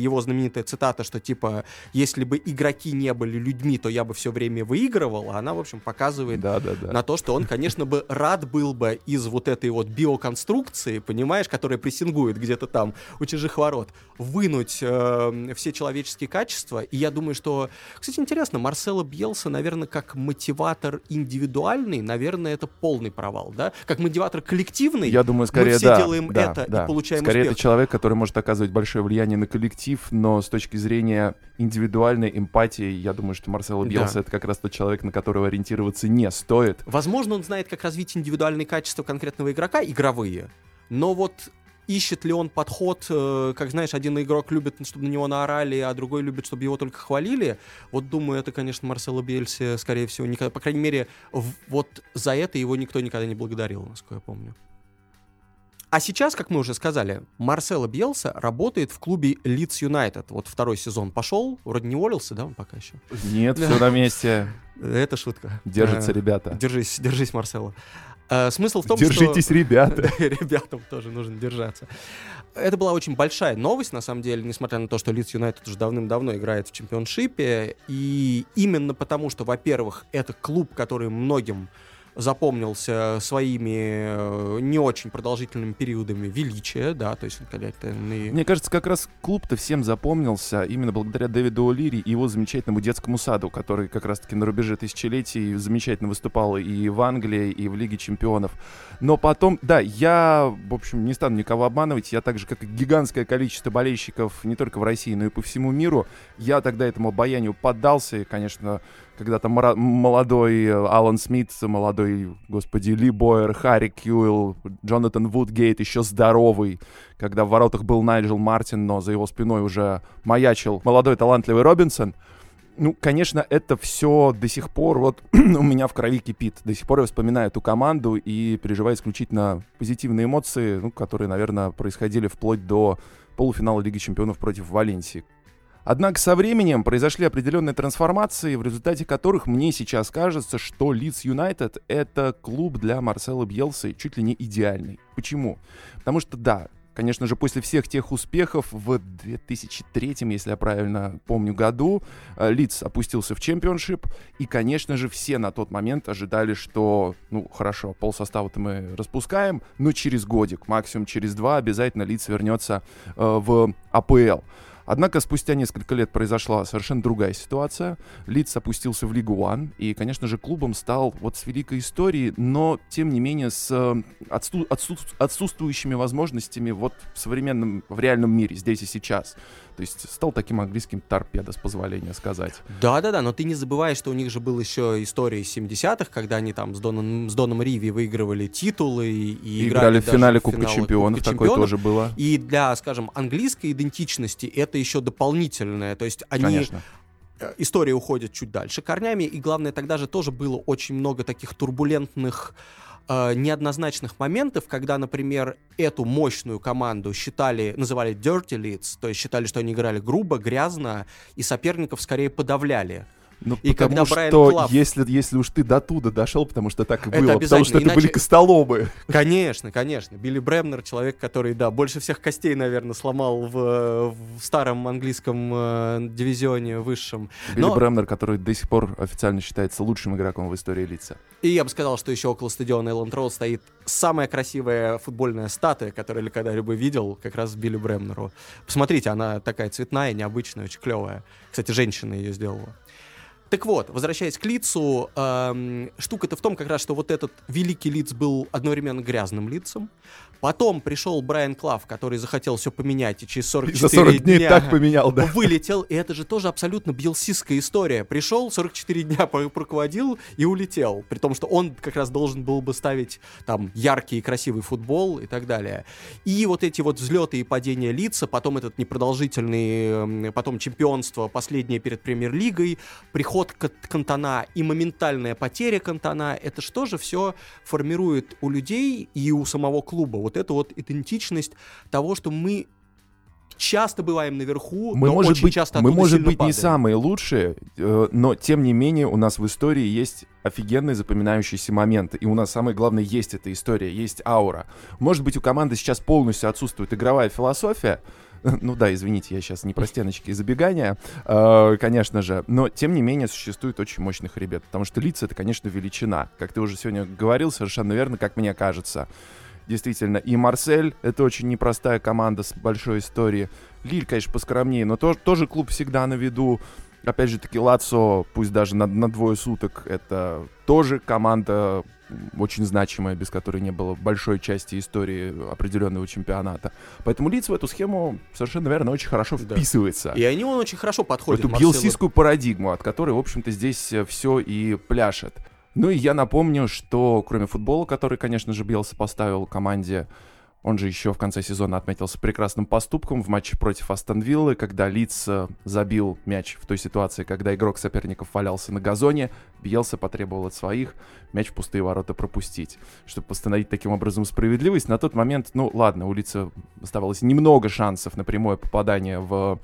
его знаменитая цитата, что типа «если бы игроки не были людьми, то я бы все время выигрывал», она, в общем, показывает на то, что он, конечно, бы рад был бы из вот этой вот биоконструкции, понимаешь, которая прессингует где-то там у чужих ворот, вынуть все человеческие качества. И я думаю, что... Кстати, интересно, Марсело Бьелса, наверное, как мотиватор индивидуальный, наверное, это полный провал, да? Как мотиватор коллективный, я думаю, скорее, мы все делаем это и получаем скорее успех. Это человек, который может оказывать большое влияние на коллектив, но с точки зрения индивидуальной эмпатии, я думаю, что Марсело Бьелса — это как раз тот человек, на которого ориентироваться не стоит. Возможно, он знает, как развить индивидуальные качества конкретного игрока, игровые, но вот... Ищет ли он подход, как, знаешь, один игрок любит, чтобы на него наорали, а другой любит, чтобы его только хвалили? Вот, думаю, это, конечно, Марсело Бьельса, скорее всего, никогда... По крайней мере, вот за это его никто никогда не благодарил, насколько я помню. А сейчас, как мы уже сказали, Марсело Бьелса работает в клубе Лидс Юнайтед. Вот второй сезон пошел, вроде не уволился, да, он пока еще? Нет, все на месте. Это шутка. Держатся ребята. Держись, Марсело. Смысл в том, Держитесь, ребята. Ребятам тоже нужно держаться. Это была очень большая новость, на самом деле, несмотря на то, что Лидс Юнайтед уже давным-давно играет в чемпионшипе. И именно потому, что, во-первых, это клуб, который многим запомнился своими не очень продолжительными периодами величия, да, то есть коллективные... Мне кажется, как раз клуб-то всем запомнился именно благодаря Дэвиду О'Лири и его замечательному детскому саду, который как раз-таки на рубеже тысячелетий замечательно выступал и в Англии, и в Лиге Чемпионов. Но потом, да, я, в общем, не стану никого обманывать, я так же, как и гигантское количество болельщиков не только в России, но и по всему миру, я тогда этому обаянию поддался, и, конечно... Когда-то молодой Алан Смит, молодой, господи, Ли Бойер, Харри Кьюэлл, Джонатан Вудгейт, еще здоровый. Когда в воротах был Найджел Мартин, но за его спиной уже маячил молодой талантливый Робинсон. Ну, конечно, это все до сих пор вот у меня в крови кипит. До сих пор я вспоминаю эту команду и переживаю исключительно позитивные эмоции, ну, которые, наверное, происходили вплоть до полуфинала Лиги Чемпионов против Валенсии. Однако со временем произошли определенные трансформации, в результате которых мне сейчас кажется, что Лидс Юнайтед — это клуб для Марсело Бьелсы чуть ли не идеальный. Почему? Потому что, да, конечно же, после всех тех успехов в 2003, если я правильно помню, году, Лидс опустился в чемпионшип, и, конечно же, все на тот момент ожидали, что, ну, хорошо, полсостава-то мы распускаем, но через годик, максимум через два, обязательно Лидс вернется в АПЛ. Однако спустя несколько лет произошла совершенно другая ситуация. Лидс опустился в Лигу 1, и, конечно же, клубом стал вот с великой историей, но, тем не менее, с отсутствующими возможностями вот в современном, в реальном мире, здесь и сейчас. То есть стал таким английским торпедо, с позволения сказать. Да-да-да, но ты не забывай, что у них же был еще история 70-х, когда они там с Доном Риви выигрывали титулы и играли в финале Кубка Чемпионов, такое тоже было. И для, скажем, английской идентичности это еще дополнительное, то есть они... Конечно. История уходит чуть дальше корнями, и главное, тогда же тоже было очень много таких турбулентных, неоднозначных моментов, когда, например, эту мощную команду называли Dirty Leeds, то есть считали, что они играли грубо, грязно, и соперников скорее подавляли. Ну, и потому что, если уж ты до туда дошел, потому что так и было, потому что это были костоломы. Конечно. Билли Бремнер, человек, который, да, больше всех костей, наверное, сломал в старом английском дивизионе высшем. Бремнер, который до сих пор официально считается лучшим игроком в истории лица. И я бы сказал, что еще около стадиона Элланд Роуд стоит самая красивая футбольная статуя, которую я когда-либо видел, как раз Билли Бремнеру. Посмотрите, она такая цветная, необычная, очень клевая. Кстати, женщина ее сделала. Так вот, возвращаясь к Лидсу, штука-то в том как раз, что вот этот великий Лидс был одновременно грязным Лидсом. Потом пришел Брайан Клав, который захотел все поменять, и через 40 дней так поменял, да. Вылетел, и это же тоже абсолютно бьелсистская история. Пришел, 44 дня проководил и улетел, при том, что он как раз должен был бы ставить там яркий и красивый футбол и так далее. И вот эти вот взлеты и падения Лидса, потом этот непродолжительный, потом чемпионство, последнее перед Премьер-лигой, приход Кантана и моментальная потеря Кантана, это же тоже все формирует у людей и у самого клуба. Вот эта вот идентичность того, что мы часто бываем наверху, но очень часто оттуда сильно падаем. Мы, может быть, не самые лучшие, но, тем не менее, у нас в истории есть офигенные запоминающиеся моменты. И у нас, самое главное, есть эта история, есть аура. Может быть, у команды сейчас полностью отсутствует игровая философия, Ну да, извините, я сейчас не про стеночки и забегания, конечно же. Но, тем не менее, существует очень мощных ребят. Потому что лица — это, конечно, величина. Как ты уже сегодня говорил, совершенно верно, как мне кажется. Действительно. И Марсель — это очень непростая команда с большой историей. Лиль, конечно, поскромнее, но тоже клуб всегда на виду. Опять же таки, Лацио, пусть даже на двое суток, это тоже команда очень значимая, без которой не было большой части истории определенного чемпионата. Поэтому Лидс в эту схему, совершенно верно, очень хорошо вписывается. И они очень хорошо подходят. Эту бьелсистскую парадигму, от которой, в общем-то, здесь все и пляшет. Ну и я напомню, что кроме футбола, который, конечно же, Бьелса поставил команде, он же еще в конце сезона отметился прекрасным поступком в матче против Астон Виллы, когда Лидс забил мяч в той ситуации, когда игрок соперников валялся на газоне. Бьелса потребовал от своих мяч в пустые ворота пропустить, чтобы восстановить таким образом справедливость. На тот момент, ну ладно, у Лидса оставалось немного шансов на прямое попадание в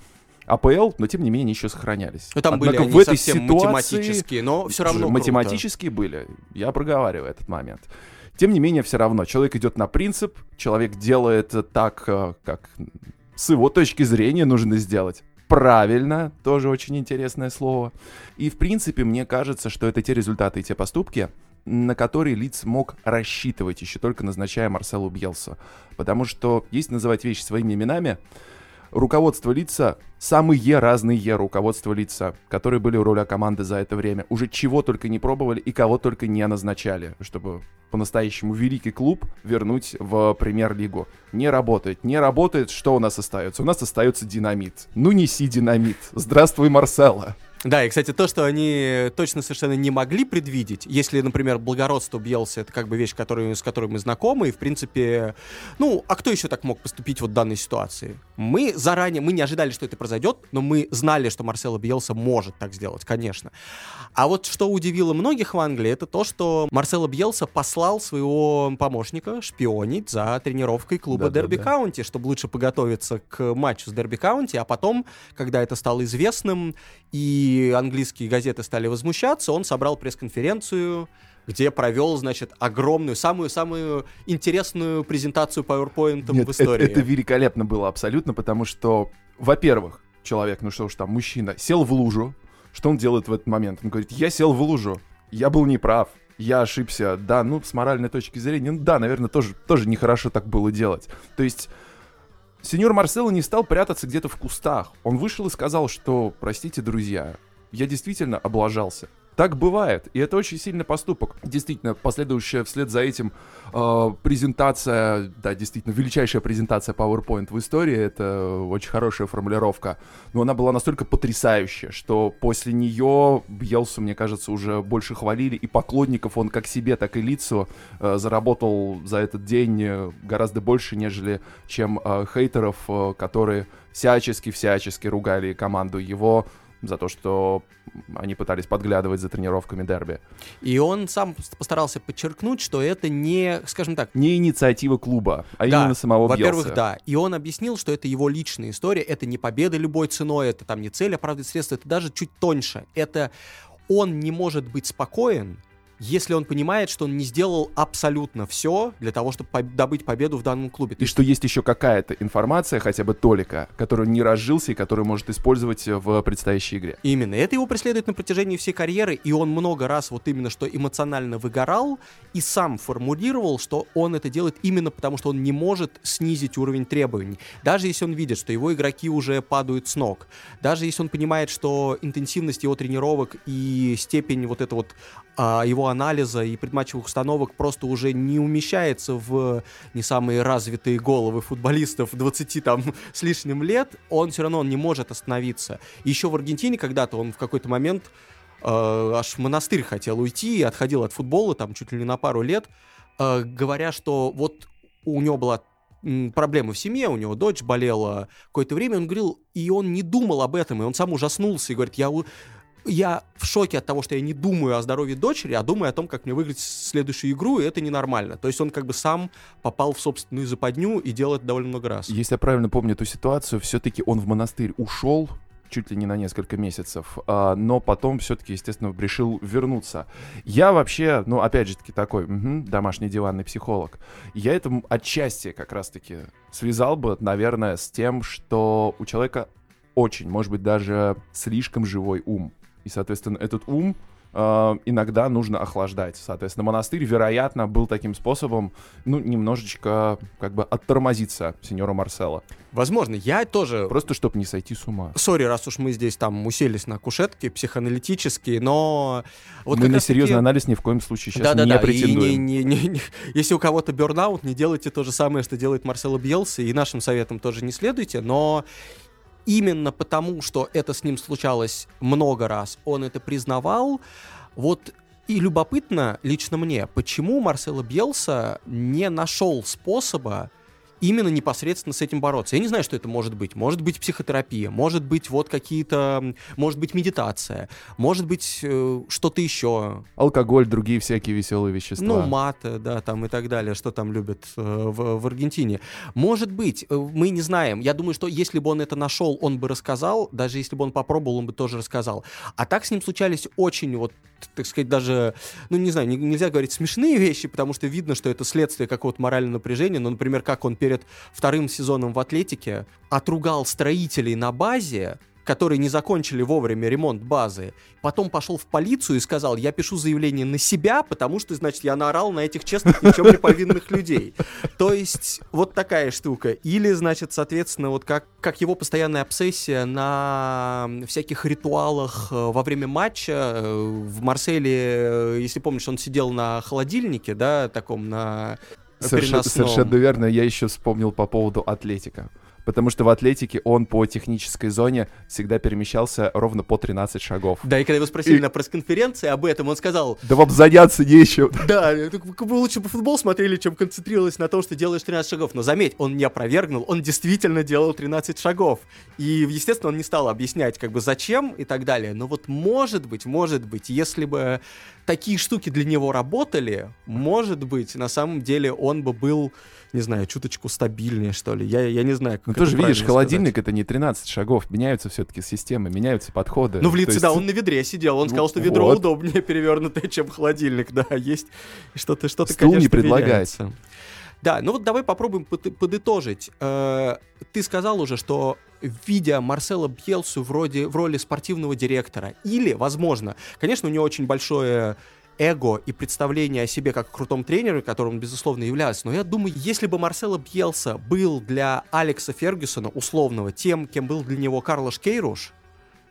АПЛ, но тем не менее они еще сохранялись. Но там однако были они в этой совсем ситуации математические, но все равно математические круто были. Я проговариваю этот момент. Тем не менее, все равно, человек идет на принцип, человек делает так, как с его точки зрения нужно сделать. Правильно, тоже очень интересное слово. И, в принципе, мне кажется, что это те результаты и те поступки, на которые Лидс мог рассчитывать, еще только назначая Марсело Бьелса. Потому что, если называть вещи своими именами, руководство Лидса, самые разные руководства Лидса, которые были у руля команды за это время, уже чего только не пробовали и кого только не назначали, чтобы по-настоящему великий клуб вернуть в премьер-лигу. Не работает, что у нас остается? У нас остается динамит. Ну неси динамит. Здравствуй, Марсело. Да, и, кстати, то, что они точно совершенно не могли предвидеть, если, например, благородство Бьелса — это как бы вещь, с которой мы знакомы, и, в принципе, ну, а кто еще так мог поступить вот в данной ситуации? Мы не ожидали, что это произойдет, но мы знали, что Марсело Бьелса может так сделать, конечно. А вот что удивило многих в Англии, это то, что Марсело Бьелса послал своего помощника шпионить за тренировкой клуба Дерби-Каунти, чтобы лучше подготовиться к матчу с Дерби-Каунти, а потом, когда это стало известным, и английские газеты стали возмущаться, он собрал пресс-конференцию, где провел, значит, огромную, самую-самую интересную презентацию PowerPoint в истории. Это великолепно было абсолютно, потому что, во-первых, человек, ну что ж там, мужчина, сел в лужу. Что он делает в этот момент? Он говорит: я сел в лужу, я был неправ, я ошибся. Да, ну, с моральной точки зрения, ну да, наверное, тоже нехорошо так было делать. То есть сеньор Марсело не стал прятаться где-то в кустах. Он вышел и сказал, что, простите, друзья, я действительно облажался. Так бывает, и это очень сильный поступок. Действительно, последующая вслед за этим презентация, да, действительно, величайшая презентация PowerPoint в истории, это очень хорошая формулировка, но она была настолько потрясающая, что после нее Бьелсу, мне кажется, уже больше хвалили, и поклонников он как себе, так и Лидсу заработал за этот день гораздо больше, нежели чем хейтеров, которые всячески ругали команду его за то, что они пытались подглядывать за тренировками дерби. И он сам постарался подчеркнуть, что это не, скажем так... не инициатива клуба, а именно самого Бьелса. Во-первых, да. И он объяснил, что это его личная история, это не победа любой ценой, это там не цель, оправдывать средства, это даже чуть тоньше. Это он не может быть спокоен, если он понимает, что он не сделал абсолютно все для того, чтобы добыть победу в данном клубе. И что есть еще какая-то информация, хотя бы толика, которую он не разжился и которую может использовать в предстоящей игре. Именно. Это его преследует на протяжении всей карьеры, и он много раз вот именно что эмоционально выгорал и сам формулировал, что он это делает именно потому, что он не может снизить уровень требований. Даже если он видит, что его игроки уже падают с ног, даже если он понимает, что интенсивность его тренировок и степень вот это вот его анализа и предматчевых установок просто уже не умещается в не самые развитые головы футболистов 20 там с лишним лет, он все равно не может остановиться. Еще в Аргентине когда-то он в какой-то момент аж в монастырь хотел уйти и отходил от футбола там чуть ли не на пару лет, говоря, что вот у него была проблемы в семье, у него дочь болела какое-то время, он говорил, и он не думал об этом, и он сам ужаснулся и говорит: Я в шоке от того, что я не думаю о здоровье дочери, а думаю о том, как мне выиграть следующую игру, и это ненормально. То есть он как бы сам попал в собственную западню и делал это довольно много раз. Если я правильно помню эту ситуацию, все-таки он в монастырь ушел, чуть ли не на несколько месяцев, но потом все-таки, естественно, решил вернуться. Я вообще, ну, опять же таки такой домашний диванный психолог. Я это отчасти как раз-таки связал бы, наверное, с тем, что у человека очень, может быть, даже слишком живой ум. И, соответственно, этот ум иногда нужно охлаждать. Соответственно, монастырь, вероятно, был таким способом, ну, немножечко как бы оттормозиться сеньора Марсело. Возможно, я тоже... Просто, чтобы не сойти с ума. Сори, раз уж мы здесь там уселись на кушетке психоаналитические, но... Вот мы на серьезный анализ ни в коем случае сейчас не претендуем. И не. Если у кого-то бёрнаут, не делайте то же самое, что делает Марсело Бьелса, и нашим советам тоже не следуйте, но... Именно потому, что это с ним случалось много раз, он это признавал. Вот и любопытно лично мне, почему Марсело Бьелса не нашел способа именно непосредственно с этим бороться. Я не знаю, что это может быть. Может быть психотерапия, может быть вот какие-то... Может быть медитация, может быть что-то еще. Алкоголь, другие всякие веселые вещества. Ну, мата, да, там и так далее, что там любят в Аргентине. Может быть, мы не знаем. Я думаю, что если бы он это нашел, он бы рассказал. Даже если бы он попробовал, он бы тоже рассказал. А так с ним случались очень, вот, так сказать, даже... Ну, не знаю, нельзя говорить смешные вещи, потому что видно, что это следствие какого-то морального напряжения. Ну, например, как он перед вторым сезоном в «Атлетике» отругал строителей на базе, которые не закончили вовремя ремонт базы, потом пошел в полицию и сказал: я пишу заявление на себя, потому что, значит, я наорал на этих честных, ничем не повинных людей. То есть вот такая штука. Или, значит, соответственно, вот как его постоянная обсессия на всяких ритуалах во время матча. В Марселе, если помнишь, он сидел на холодильнике, да, таком на... Совершенно верно, я еще вспомнил по поводу «Атлетика». Потому что в «Атлетике» он по технической зоне всегда перемещался ровно по 13 шагов. Да, и когда его спросили на пресс-конференции об этом, он сказал... Да вам заняться нечем. Да, вы лучше по футболу смотрели, чем концентрировались на том, что делаешь 13 шагов. Но заметь, он не опровергнул, он действительно делал 13 шагов. И, естественно, он не стал объяснять, как бы, зачем и так далее. Но вот может быть, если бы такие штуки для него работали, может быть, на самом деле он бы был... не знаю, чуточку стабильнее, что ли. Я не знаю, как это правильно сказать. Ну, ты же видишь, холодильник — это не 13 шагов. Меняются все-таки системы, меняются подходы. Ну, в Лидсе, да, он на ведре сидел. Он сказал, что ведро удобнее перевернутое, чем холодильник. Да, есть что-то, конечно, стул не предлагается. Да, ну вот давай попробуем подытожить. Ты сказал уже, что, видя Марсело Бьелсу вроде в роли спортивного директора, или, возможно, конечно, у него очень большое... эго и представление о себе как о крутом тренере, которым он, безусловно, является. Но я думаю, если бы Марсело Бьелса был для Алекса Фергюсона, условного, тем, кем был для него Карлош Кейруш,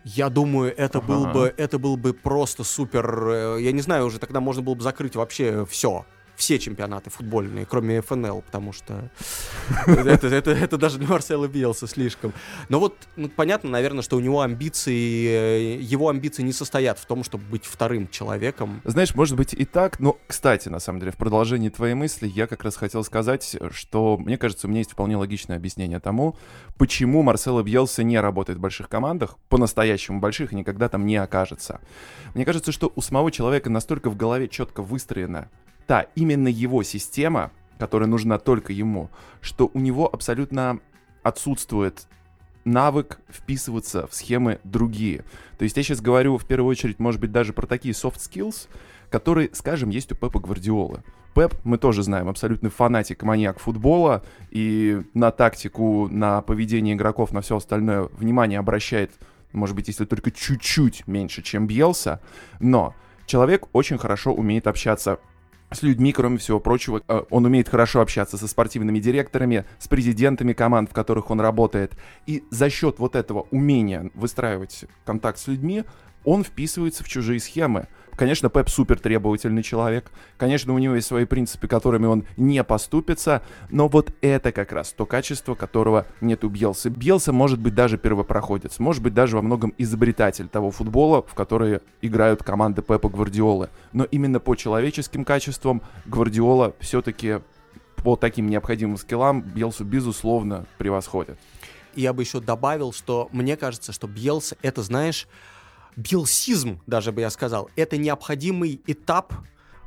я думаю, это был бы просто супер... Я не знаю, уже тогда можно было бы закрыть вообще все чемпионаты футбольные, кроме ФНЛ, потому что это даже для Марсело Бьелса слишком. Но вот понятно, наверное, что у него его амбиции не состоят в том, чтобы быть вторым человеком. Знаешь, может быть и так, но, кстати, на самом деле, в продолжении твоей мысли я как раз хотел сказать, что, мне кажется, у меня есть вполне логичное объяснение тому, почему Марсело Бьелса не работает в больших командах, по-настоящему больших, и никогда там не окажется. Мне кажется, что у самого человека настолько в голове четко выстроена именно его система, которая нужна только ему, что у него абсолютно отсутствует навык вписываться в схемы другие. То есть я сейчас говорю в первую очередь, может быть, даже про такие soft skills, которые, скажем, есть у Пепа Гвардиолы. Пеп, мы тоже знаем, абсолютный фанатик, маньяк футбола, и на тактику, на поведение игроков, на все остальное внимание обращает, может быть, если только чуть-чуть меньше, чем Бьелса, но человек очень хорошо умеет общаться с людьми, кроме всего прочего. Он умеет хорошо общаться со спортивными директорами, с президентами команд, в которых он работает. И за счет вот этого умения выстраивать контакт с людьми, он вписывается в чужие схемы. Конечно, Пеп супер требовательный человек. Конечно, у него есть свои принципы, которыми он не поступится. Но вот это как раз то качество, которого нет у Бьелса. Бьелса может быть даже первопроходец. Может быть даже во многом изобретатель того футбола, в который играют команды Пепа Гвардиолы. Но именно по человеческим качествам Гвардиола все-таки по таким необходимым скиллам Бьелсу безусловно превосходит. Я бы еще добавил, что мне кажется, что Бьелса — это, знаешь... Бьелсизм, даже бы я сказал, это необходимый этап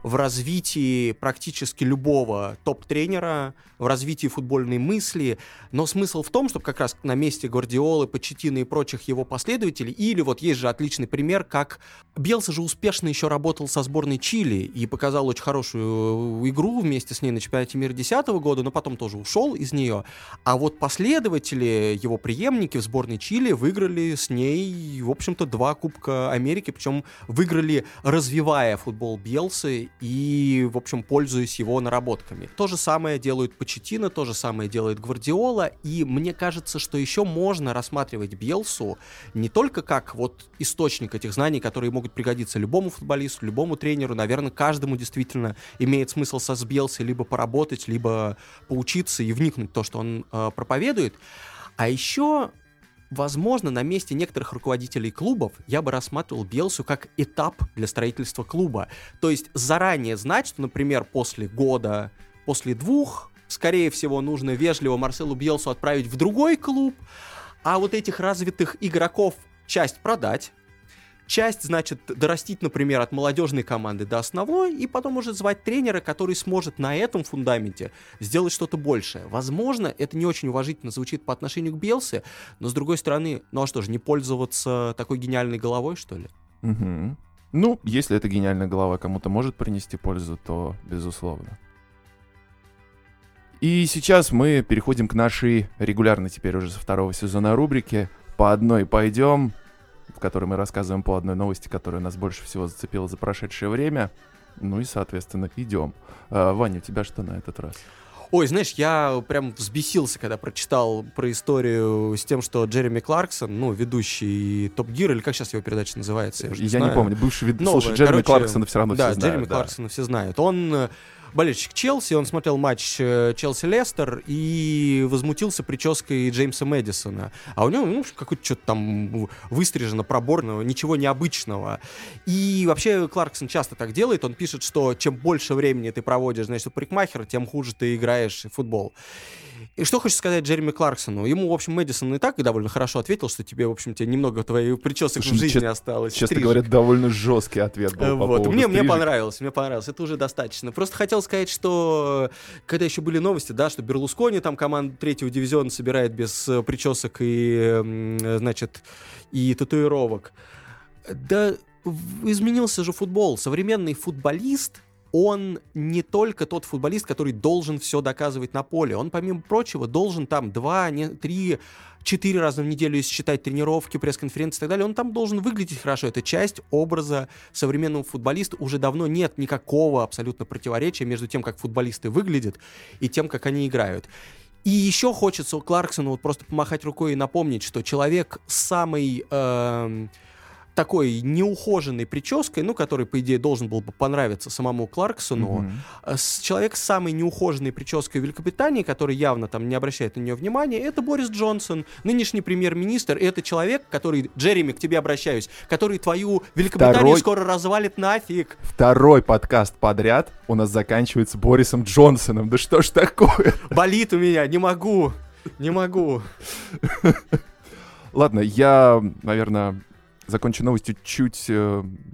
в развитии практически любого топ-тренера, в развитии футбольной мысли, но смысл в том, чтобы как раз на месте Гвардиолы, Почеттино и прочих его последователей, или вот есть же отличный пример, как Бьелса же успешно еще работал со сборной Чили и показал очень хорошую игру вместе с ней на чемпионате мира 2010 года, но потом тоже ушел из нее, а вот последователи, его преемники в сборной Чили выиграли с ней, в общем-то, 2 Кубка Америки, причем выиграли, развивая футбол Бьелсы и, в общем, пользуясь его наработками. То же самое делают Почеттино, то же самое делает Гвардиола, и мне кажется, что еще можно рассматривать Бьелсу не только как вот источник этих знаний, которые могут пригодиться любому футболисту, любому тренеру, наверное, каждому действительно имеет смысл с Бьелсой либо поработать, либо поучиться и вникнуть в то, что он проповедует, а еще... Возможно, на месте некоторых руководителей клубов я бы рассматривал Бьелсу как этап для строительства клуба. То есть заранее знать, что, например, после года, после 2, скорее всего, нужно вежливо Марселу Бьелсу отправить в другой клуб, а вот этих развитых игроков часть продать, часть, значит, дорастить, например, от молодежной команды до основной, и потом уже звать тренера, который сможет на этом фундаменте сделать что-то большее. Возможно, это не очень уважительно звучит по отношению к Бьелсе, но, с другой стороны, ну а что же, не пользоваться такой гениальной головой, что ли? Угу. Ну, если эта гениальная голова кому-то может принести пользу, то безусловно. И сейчас мы переходим к нашей регулярной теперь уже со 2 сезона рубрике «По одной пойдем», в которой мы рассказываем по одной новости, которая нас больше всего зацепила за прошедшее время. Ну и, соответственно, идем. Ваня, у тебя что на этот раз? Ой, знаешь, я прям взбесился, когда прочитал про историю с тем, что Джереми Кларксон, ну, ведущий Топ Гир, или как сейчас его передача называется, я не помню, бывший ведущий. Слушай, Джереми Кларксона все равно все знают. Да, Джереми Кларксона все знают. Он... болельщик Челси, он смотрел матч Челси-Лестер и возмутился прической Джеймса Мэдисона. А у него, ну, какой-то что-то там выстрижено, проборного, ничего необычного. И вообще Кларксон часто так делает. Он пишет, что чем больше времени ты проводишь, значит, у парикмахера, тем хуже ты играешь в футбол. И что хочешь сказать Джереми Кларксону? Ему, в общем, Мэдисон и так довольно хорошо ответил, что тебе, в общем, тебе немного твоей причесок в жизни осталось. Честно говоря, довольно жесткий ответ был по поводу стрижек. Мне понравилось. Это уже достаточно. Просто хотел сказать, что когда еще были новости, да, что Берлускони там команду 3-го дивизиона собирает без причесок и, значит, и татуировок. Да изменился же футбол. Современный футболист, он не только тот футболист, который должен все доказывать на поле. Он, помимо прочего, должен там 2-3-4 раза в неделю считать тренировки, пресс-конференции и так далее. Он там должен выглядеть хорошо. Это часть образа современного футболиста. Уже давно нет никакого абсолютно противоречия между тем, как футболисты выглядят, и тем, как они играют. И еще хочется Кларксону вот просто помахать рукой и напомнить, что человек самый... такой неухоженной прической, ну, который, по идее, должен был бы понравиться самому Кларксону, человек с самой неухоженной прической в Великобритании, который явно там не обращает на нее внимания, это Борис Джонсон, нынешний премьер-министр, это человек, который, Джереми, к тебе обращаюсь, который твою Великобританию скоро развалит нафиг. Второй подкаст подряд у нас заканчивается Борисом Джонсоном, да что ж такое? Болит у меня, не могу. Ладно, я, наверное... закончу новостью чуть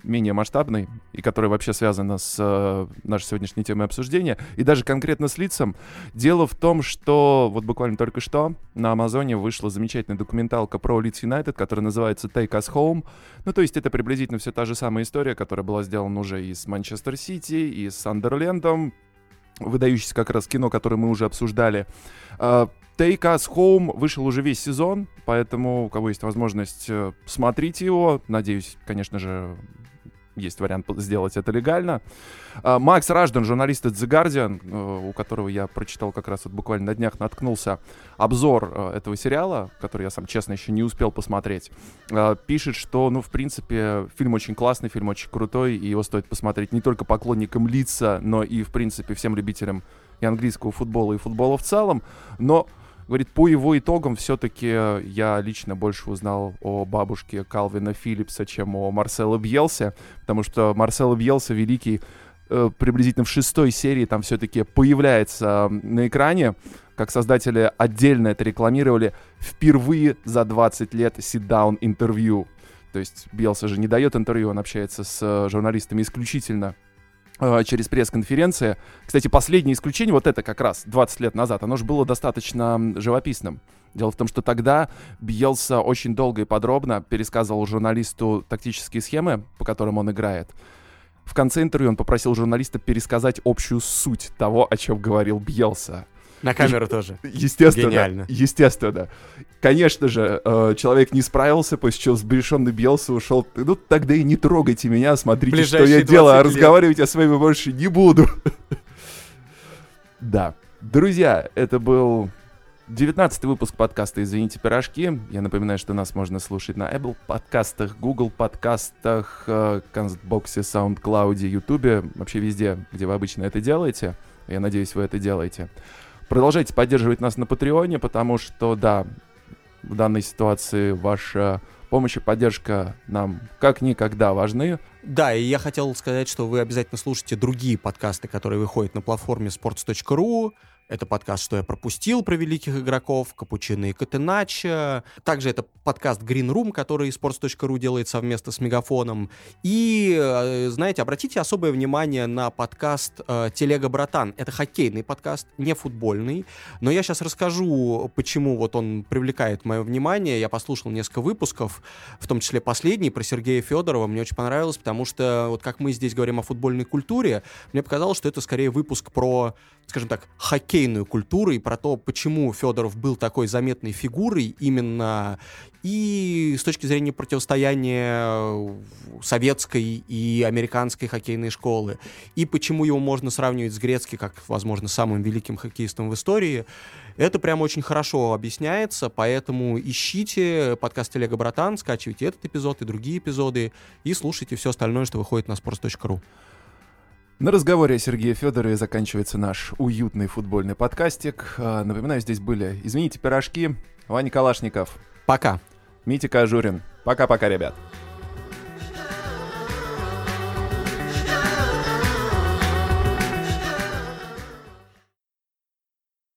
менее масштабной, и которая вообще связана с нашей сегодняшней темой обсуждения, и даже конкретно с лицом. Дело в том, что вот буквально только что на Амазоне вышла замечательная документалка про Лидс Юнайтед, которая называется «Take Us Home». Ну, то есть это приблизительно все та же самая история, которая была сделана уже и с Манчестер Сити, и с Сандерлендом. Выдающееся как раз кино, которое мы уже обсуждали. «Take Us Home» вышел уже весь сезон, поэтому у кого есть возможность, смотрите его. Надеюсь, конечно же, есть вариант сделать это легально. Макс Раждан, журналист от The Guardian, у которого я прочитал как раз вот буквально на днях, наткнулся обзор этого сериала, который я сам, честно, еще не успел посмотреть, пишет, что, ну, в принципе, фильм очень классный, фильм очень крутой, и его стоит посмотреть не только поклонникам Лидса, но и, в принципе, всем любителям и английского футбола, и футбола в целом. Но, говорит, по его итогам все-таки я лично больше узнал о бабушке Калвина Филлипса, чем о Марсело Бьелсе, потому что Марсело Бьелса великий приблизительно в 6-й серии там все-таки появляется на экране, как создатели отдельно это рекламировали, впервые за 20 лет sit-down интервью. То есть Бьелса же не дает интервью, он общается с журналистами исключительно через пресс-конференции. Кстати, последнее исключение, вот это как раз 20 лет назад, оно же было достаточно живописным. Дело в том, что тогда Бьелса очень долго и подробно пересказывал журналисту тактические схемы, по которым он играет. В конце интервью он попросил журналиста пересказать общую суть того, о чем говорил Бьелса. На камеру тоже. Естественно. Гениально. Естественно. Конечно же, человек не справился, после чего взбешенный Бьелса ушел. Ну, тогда и не трогайте меня, смотрите, ближайшие что я делаю, а разговаривать я с вами больше не буду. Да. Друзья, это был 19-й выпуск подкаста «Извините пирожки». Я напоминаю, что нас можно слушать на Apple подкастах, Google подкастах, Кастбоксе, SoundCloud, YouTube. Вообще везде, где вы обычно это делаете. Я надеюсь, вы это делаете. Продолжайте поддерживать нас на Патреоне, потому что, да, в данной ситуации ваша помощь и поддержка нам как никогда важны. Да, и я хотел сказать, что вы обязательно слушайте другие подкасты, которые выходят на платформе sports.ru. Это подкаст «Что я пропустил» про великих игроков, «Капучино и Катенача». Также это подкаст «Green Room», который sports.ru делает совместно с «Мегафоном». И, знаете, обратите особое внимание на подкаст «Телега, братан». Это хоккейный подкаст, не футбольный. Но я сейчас расскажу, почему вот он привлекает мое внимание. Я послушал несколько выпусков, в том числе последний, про Сергея Федорова. Мне очень понравилось, потому что, вот как мы здесь говорим о футбольной культуре, мне показалось, что это скорее выпуск про, скажем так, хоккейную культуру и про то, почему Федоров был такой заметной фигурой именно и с точки зрения противостояния советской и американской хоккейной школы, и почему его можно сравнивать с Грецки как, возможно, самым великим хоккеистом в истории. Это прям очень хорошо объясняется, поэтому ищите подкаст «Телега, братан», скачивайте этот эпизод и другие эпизоды, и слушайте все остальное, что выходит на sports.ru. На разговоре о Сергее Федорове заканчивается наш уютный футбольный подкастик. Напоминаю, здесь были «Извините пирожки», Ваня Калашников. Пока. Митя Кожурин. Пока-пока, ребят.